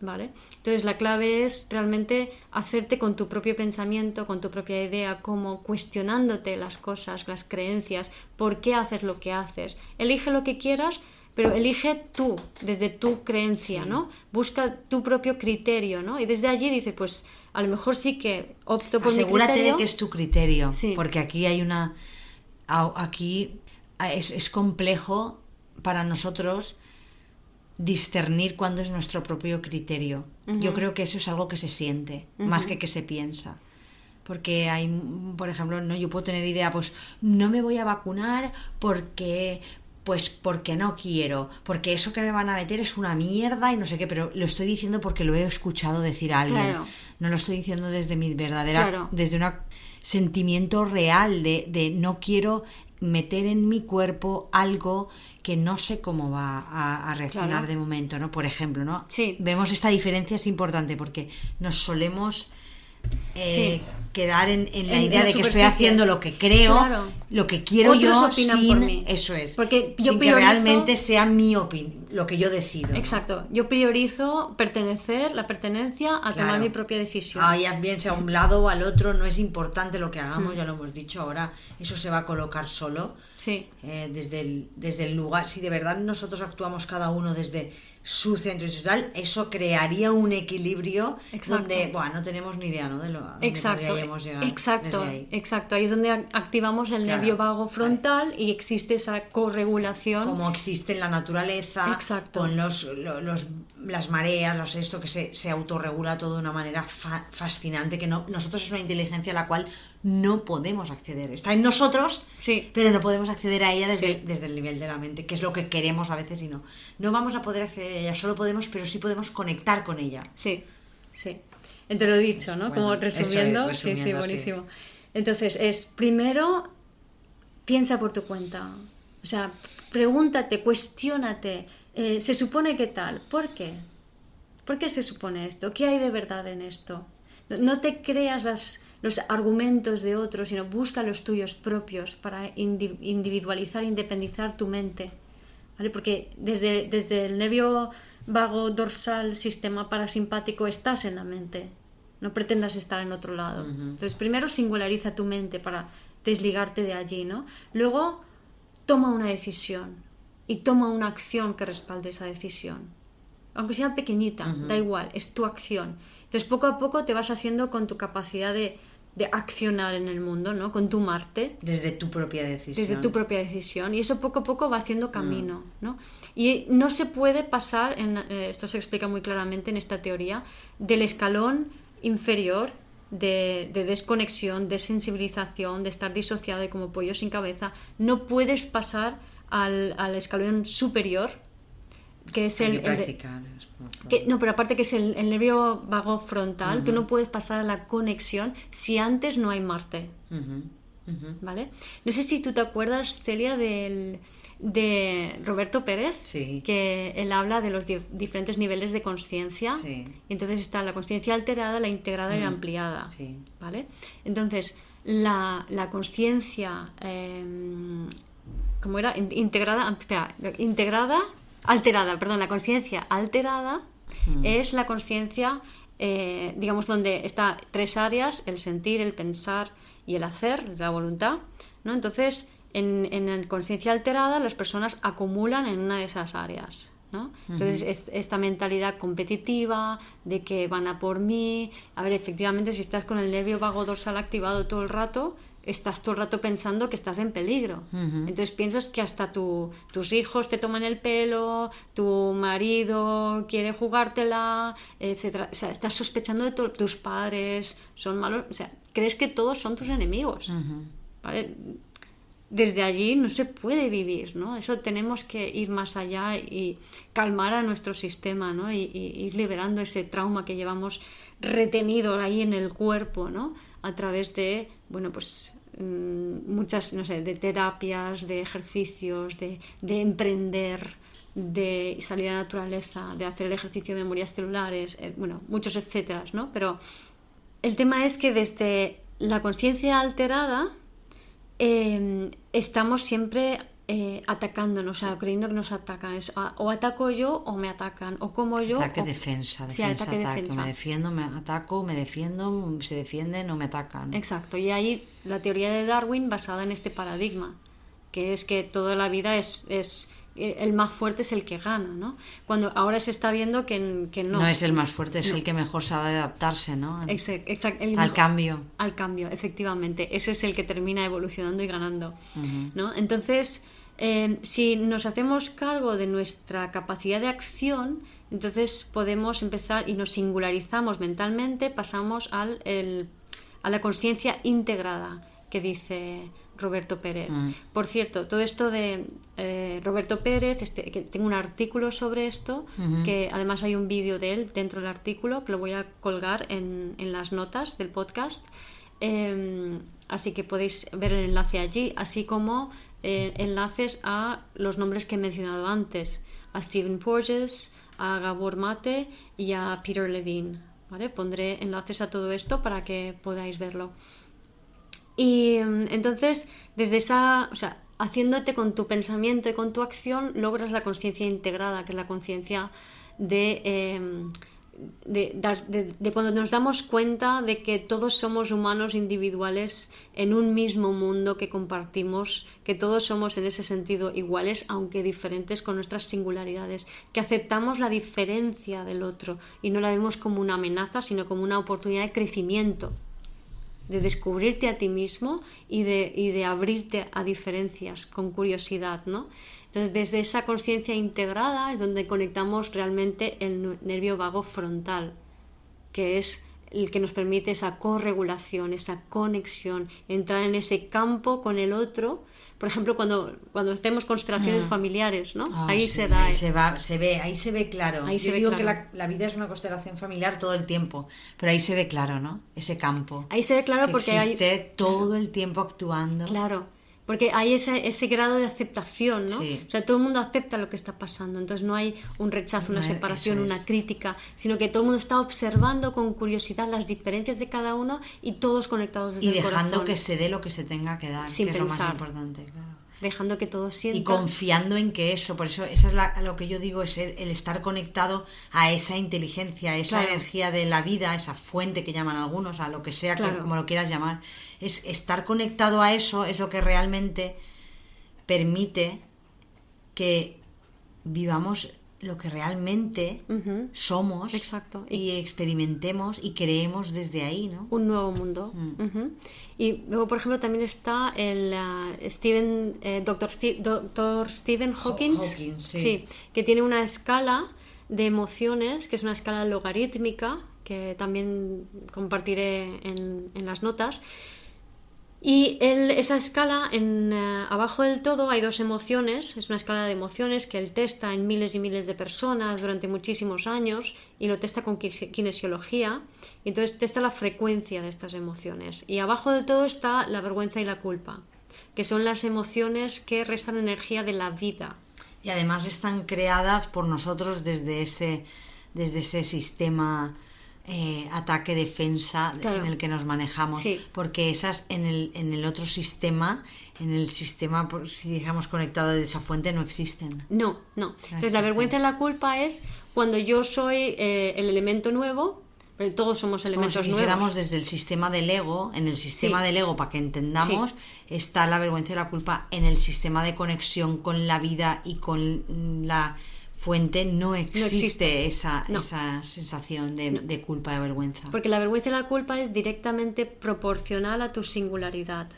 ¿vale? Entonces la clave es realmente hacerte con tu propio pensamiento, con tu propia idea, como cuestionándote las cosas, las creencias, por qué haces lo que haces. Elige lo que quieras, pero elige tú, desde tu creencia, ¿no? Busca tu propio criterio, ¿no? Y desde allí dices, pues a lo mejor sí que opto por mi criterio. Asegúrate de que es tu criterio, sí, porque aquí hay es complejo para nosotros discernir cuándo es nuestro propio criterio. Yo creo que eso es algo que se siente, más que se piensa, porque hay, por ejemplo, no, yo puedo tener idea, pues no me voy a vacunar porque no quiero, porque eso que me van a meter es una mierda y no sé qué, pero lo estoy diciendo porque lo he escuchado decir a alguien, claro, no lo estoy diciendo desde mi verdadera, claro, desde un sentimiento real de no quiero meter en mi cuerpo algo que no sé cómo va a reaccionar, claro, de momento, ¿no? Por ejemplo, ¿no? Sí. Vemos esta diferencia, es importante porque nos solemos quedar en la idea de que estoy haciendo lo que creo, claro, lo que quiero. Otros yo opinan por mí. Eso es. Porque yo sin que realmente sea mi opinión, lo que yo decido. Exacto. ¿No? Yo priorizo la pertenencia a, claro, tomar mi propia decisión. Ah, ya bien sea a un lado o al otro, no es importante lo que hagamos, ya lo hemos dicho, ahora eso se va a colocar solo. Sí. Desde el lugar, si de verdad nosotros actuamos cada uno desde su centro individual, eso crearía un equilibrio, exacto, donde no tenemos ni idea, ¿no?, de lo que podríamos llegar. Exacto, ahí es donde activamos el, claro, nervio vago frontal, y existe esa corregulación, como existe en la naturaleza, exacto, con las mareas, esto que se autorregula todo de una manera fascinante, que no, nosotros es una inteligencia a la cual no podemos acceder, está en nosotros, sí, pero no podemos acceder a ella desde el nivel de la mente, que es lo que queremos a veces, y no vamos a poder acceder a ella, solo podemos, pero sí podemos conectar con ella, sí, entre lo dicho, ¿no? Bueno, como resumiendo, sí, buenísimo, sí. Entonces es, primero piensa por tu cuenta, o sea, pregúntate, cuestiónate, se supone que tal, ¿por qué? ¿Por qué se supone esto? ¿Qué hay de verdad en esto? No te creas los argumentos de otros, sino busca los tuyos propios para individualizar, independizar tu mente, ¿vale? Porque desde el nervio vago dorsal, sistema parasimpático, estás en la mente. No pretendas estar en otro lado. Uh-huh. Entonces, primero singulariza tu mente para desligarte de allí, ¿no? Luego, toma una decisión y toma una acción que respalde esa decisión. Aunque sea pequeñita, uh-huh, da igual, es tu acción. Entonces, poco a poco te vas haciendo con tu capacidad de accionar en el mundo, ¿no? Con tu Marte. Desde tu propia decisión. Desde tu propia decisión. Y eso poco a poco va haciendo camino, ¿no? Y no se puede pasar, esto se explica muy claramente en esta teoría, del escalón inferior de desconexión, de sensibilización, de estar disociado y como pollo sin cabeza. No puedes pasar al escalón superior, que es el practicar, pero aparte que es el nervio vago frontal. Uh-huh. Tú no puedes pasar a la conexión si antes no hay Marte. Uh-huh. Uh-huh. ¿Vale? No sé si tú te acuerdas, Celia, de Roberto Pérez, sí, que él habla de los diferentes niveles de conciencia. Sí. Entonces está la conciencia alterada, la integrada, uh-huh, y la ampliada. Sí. ¿Vale? Entonces la conciencia ¿cómo era? La conciencia alterada es la conciencia, digamos, donde está tres áreas: el sentir, el pensar y el hacer, la voluntad, ¿no? Entonces, en conciencia alterada, las personas acumulan en una de esas áreas, ¿no? Entonces, esta mentalidad competitiva de que van a por mí. A ver, efectivamente, si estás con el nervio vago dorsal activado todo el rato, estás todo el rato pensando que estás en peligro. Uh-huh. Entonces piensas que hasta tus hijos te toman el pelo, tu marido quiere jugártela, etc. O sea, estás sospechando de tus padres, son malos. O sea, crees que todos son tus enemigos. Uh-huh. ¿Vale? Desde allí no se puede vivir, ¿no? Eso tenemos que ir más allá y calmar a nuestro sistema, ¿no? Y ir liberando ese trauma que llevamos retenido ahí en el cuerpo, ¿no? A través de, bueno, pues muchas, no sé, de terapias, de ejercicios, de emprender, de salir a la naturaleza, de hacer el ejercicio de memorias celulares, bueno, muchos etcétera, ¿no? Pero el tema es que desde la conciencia alterada estamos siempre atacándonos, o sea, creyendo que nos atacan. Es, o ataco yo o me atacan, o como yo. Ataque, defensa. Me defiendo, se defienden o me atacan. Exacto, y ahí la teoría de Darwin basada en este paradigma, que es que toda la vida es el más fuerte es el que gana, ¿no? Cuando ahora se está viendo que no. No es el más fuerte, es el que mejor sabe adaptarse, ¿no? Exacto, cambio. Al cambio, efectivamente. Ese es el que termina evolucionando y ganando, uh-huh, ¿no? Entonces, si nos hacemos cargo de nuestra capacidad de acción, entonces podemos empezar y nos singularizamos mentalmente, pasamos a la conciencia integrada, que dice Roberto Pérez. Mm. Por cierto, todo esto de Roberto Pérez, que tengo un artículo sobre esto, mm-hmm, que además hay un vídeo de él dentro del artículo, que lo voy a colgar en las notas del podcast, así que podéis ver el enlace allí, así como enlaces a los nombres que he mencionado antes, a Stephen Porges, a Gabor Mate y a Peter Levine, ¿vale? Pondré enlaces a todo esto para que podáis verlo. Y entonces, desde esa, o sea, haciéndote con tu pensamiento y con tu acción, logras la conciencia integrada, que es la conciencia de cuando nos damos cuenta de que todos somos humanos individuales en un mismo mundo que compartimos, que todos somos en ese sentido iguales, aunque diferentes, con nuestras singularidades, que aceptamos la diferencia del otro y no la vemos como una amenaza, sino como una oportunidad de crecimiento, de descubrirte a ti mismo y de abrirte a diferencias con curiosidad, ¿no? Entonces, desde esa conciencia integrada es donde conectamos realmente el nervio vago frontal, que es el que nos permite esa corregulación, esa conexión, entrar en ese campo con el otro. Por ejemplo, cuando hacemos constelaciones familiares, ¿no? Oh, ahí sí, se da. Ahí se ve claro. Ahí yo digo claro, que la vida es una constelación familiar todo el tiempo, pero ahí se ve claro, ¿no? Ese campo. Ahí se ve claro porque existe todo el tiempo actuando. Claro, Porque hay ese grado de aceptación, ¿no? Sí. O sea, todo el mundo acepta lo que está pasando, entonces no hay un rechazo, una separación, una crítica, sino que todo el mundo está observando con curiosidad las diferencias de cada uno y todos conectados desde el corazón. Y dejando que se dé lo que se tenga que dar, sin que pensar. Es lo más importante, claro. Dejando que todo sienta. Y confiando en que eso, por eso, esa es lo que yo digo, es el estar conectado a esa inteligencia, a esa energía de la vida, a esa fuente que llaman algunos, a lo que sea, como lo quieras llamar. Es estar conectado a eso, es lo que realmente permite que vivamos lo que realmente somos. Exacto. Y experimentemos y creemos desde ahí, ¿no? Un nuevo mundo. Y luego, por ejemplo, también está el Dr. Stephen Hawkins, sí, que tiene una escala de emociones, que es una escala logarítmica, que también compartiré en las notas. Y esa escala, abajo del todo hay dos emociones, es una escala de emociones que él testa en miles y miles de personas durante muchísimos años y lo testa con kinesiología, y entonces testa la frecuencia de estas emociones. Y abajo del todo está la vergüenza y la culpa, que son las emociones que restan energía de la vida. Y además están creadas por nosotros desde ese sistema... ataque defensa en el que nos manejamos, porque esas en el otro sistema, en el sistema, si dijéramos, conectado de esa fuente, no existen. No entonces existen. La vergüenza y la culpa es cuando yo soy el elemento nuevo, pero todos somos elementos nuevos. Dijéramos desde el sistema del ego, en el sistema del ego, para que entendamos, está la vergüenza y la culpa. En el sistema de conexión con la vida y con la fuente no existe. Esa sensación de culpa, de vergüenza. Porque la vergüenza y la culpa es directamente proporcional a tu singularidad.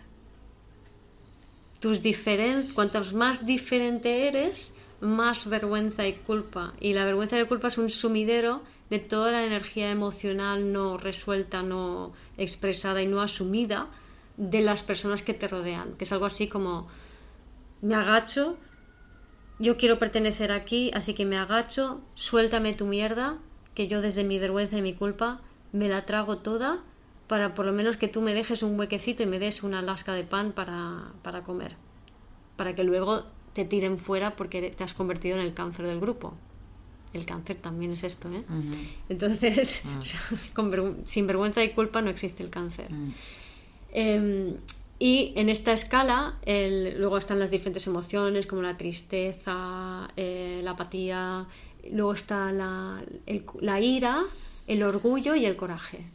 Cuantos más diferente eres, más vergüenza y culpa. Y la vergüenza y la culpa es un sumidero de toda la energía emocional no resuelta, no expresada y no asumida de las personas que te rodean. Que es algo así como, me agacho... Yo quiero pertenecer aquí, así que me agacho, suéltame tu mierda, que yo desde mi vergüenza y mi culpa me la trago toda para por lo menos que tú me dejes un huequecito y me des una lasca de pan para comer, para que luego te tiren fuera porque te has convertido en el cáncer del grupo. El cáncer también es esto, ¿eh? Uh-huh. Entonces, sin vergüenza y culpa no existe el cáncer. Uh-huh. Y en esta escala luego están las diferentes emociones como la tristeza, la apatía, luego está la ira, el orgullo y el coraje.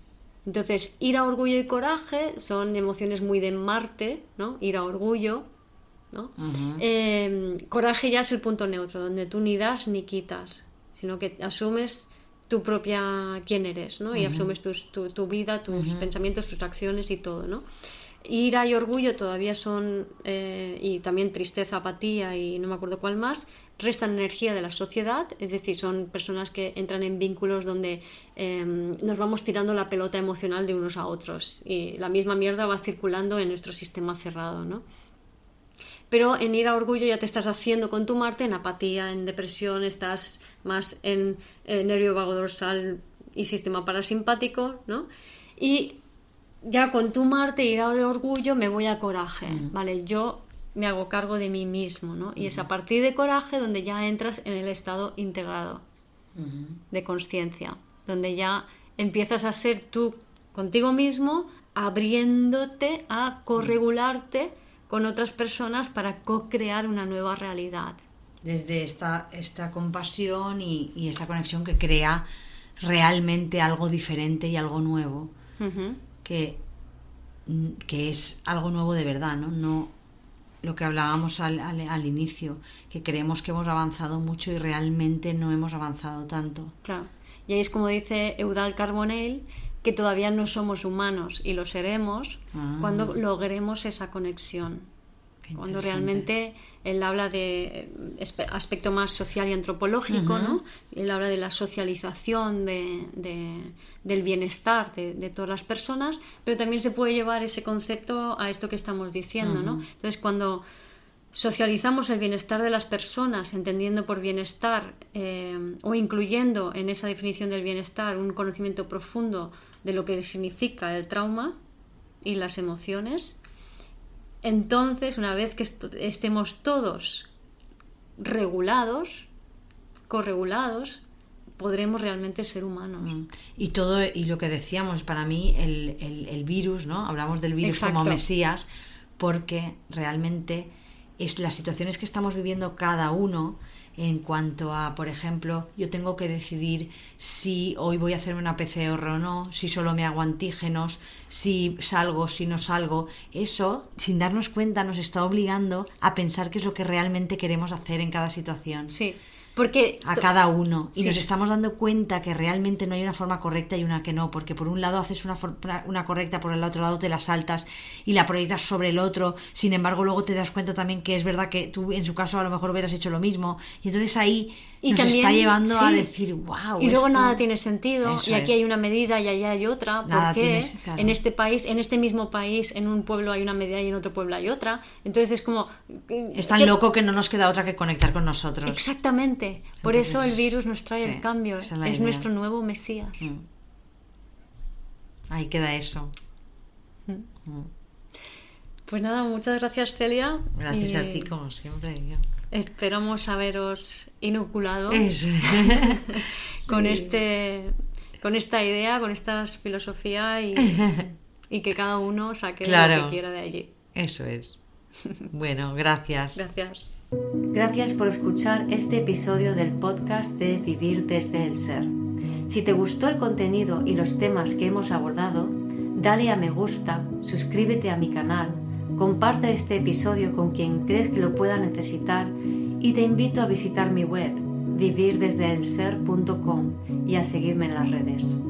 Entonces, ira, orgullo y coraje son emociones muy de Marte, ¿no? Ira, orgullo, ¿no? Uh-huh. Coraje ya es el punto neutro, donde tú ni das ni quitas, sino que asumes tu propia quién eres, ¿no? Y asumes tu vida, tus pensamientos, tus acciones y todo, ¿no? Ira y orgullo todavía son, y también tristeza, apatía y no me acuerdo cuál más, restan energía de la sociedad, es decir, son personas que entran en vínculos donde nos vamos tirando la pelota emocional de unos a otros y la misma mierda va circulando en nuestro sistema cerrado, ¿no? Pero en ira, orgullo ya te estás haciendo con tu Marte, en apatía, en depresión, estás más en nervio vago dorsal y sistema parasimpático, ¿no? Y ya con tu Marte, ira de orgullo, me voy a coraje, ¿vale? Yo me hago cargo de mí mismo, ¿no? Y es a partir de coraje donde ya entras en el estado integrado de consciencia, donde ya empiezas a ser tú contigo mismo, abriéndote a corregularte con otras personas para co-crear una nueva realidad. Desde esta compasión y esa conexión que crea realmente algo diferente y algo nuevo. Que es algo nuevo de verdad, ¿no? No lo que hablábamos al inicio, que creemos que hemos avanzado mucho y realmente no hemos avanzado tanto. Claro. Y ahí es como dice Eudald Carbonell, que todavía no somos humanos y lo seremos cuando logremos esa conexión. Cuando realmente él habla de aspecto más social y antropológico, ¿no? Él habla de la socialización, del bienestar de todas las personas, pero también se puede llevar ese concepto a esto que estamos diciendo, ¿no? Entonces, cuando socializamos el bienestar de las personas, entendiendo por bienestar o incluyendo en esa definición del bienestar un conocimiento profundo de lo que significa el trauma y las emociones, Entonces, una vez que estemos todos regulados, corregulados, podremos realmente ser humanos. Y todo, y lo que decíamos, para mí el virus, ¿no? Hablamos del virus, exacto, como Mesías, porque realmente es las situaciones que estamos viviendo cada uno en cuanto a, por ejemplo, yo tengo que decidir si hoy voy a hacerme una PCR o no, si solo me hago antígenos, si salgo, si no salgo. Eso, sin darnos cuenta, nos está obligando a pensar qué es lo que realmente queremos hacer en cada situación. Sí. Porque a cada uno, y sí, nos estamos dando cuenta que realmente no hay una forma correcta y una que no, porque por un lado haces una correcta, por el otro lado te la saltas y la proyectas sobre el otro. Sin embargo, luego te das cuenta también que es verdad que tú, en su caso, a lo mejor hubieras hecho lo mismo, y entonces ahí y nos también está llevando, sí, a decir wow, y luego esto, nada tiene sentido. Eso, y aquí es, hay una medida y allá hay otra, porque claro, en este país, en este mismo país, en un pueblo hay una medida y en otro pueblo hay otra. Entonces es como es tan loco que no nos queda otra que conectar con nosotros. Exactamente. Por eso el virus nos trae, sí, el cambio, es nuestro nuevo Mesías. Ahí queda eso. Pues nada, muchas gracias, Celia. Gracias a ti, como siempre. Esperamos haberos inoculado eso, con, sí, con esta idea, con esta filosofía, y que cada uno saque, claro, lo que quiera de allí. Eso es. Bueno, gracias. Gracias. Gracias por escuchar este episodio del podcast de Vivir desde el Ser. Si te gustó el contenido y los temas que hemos abordado, dale a me gusta, suscríbete a mi canal, comparte este episodio con quien crees que lo pueda necesitar, y te invito a visitar mi web vivirdesdeelser.com y a seguirme en las redes.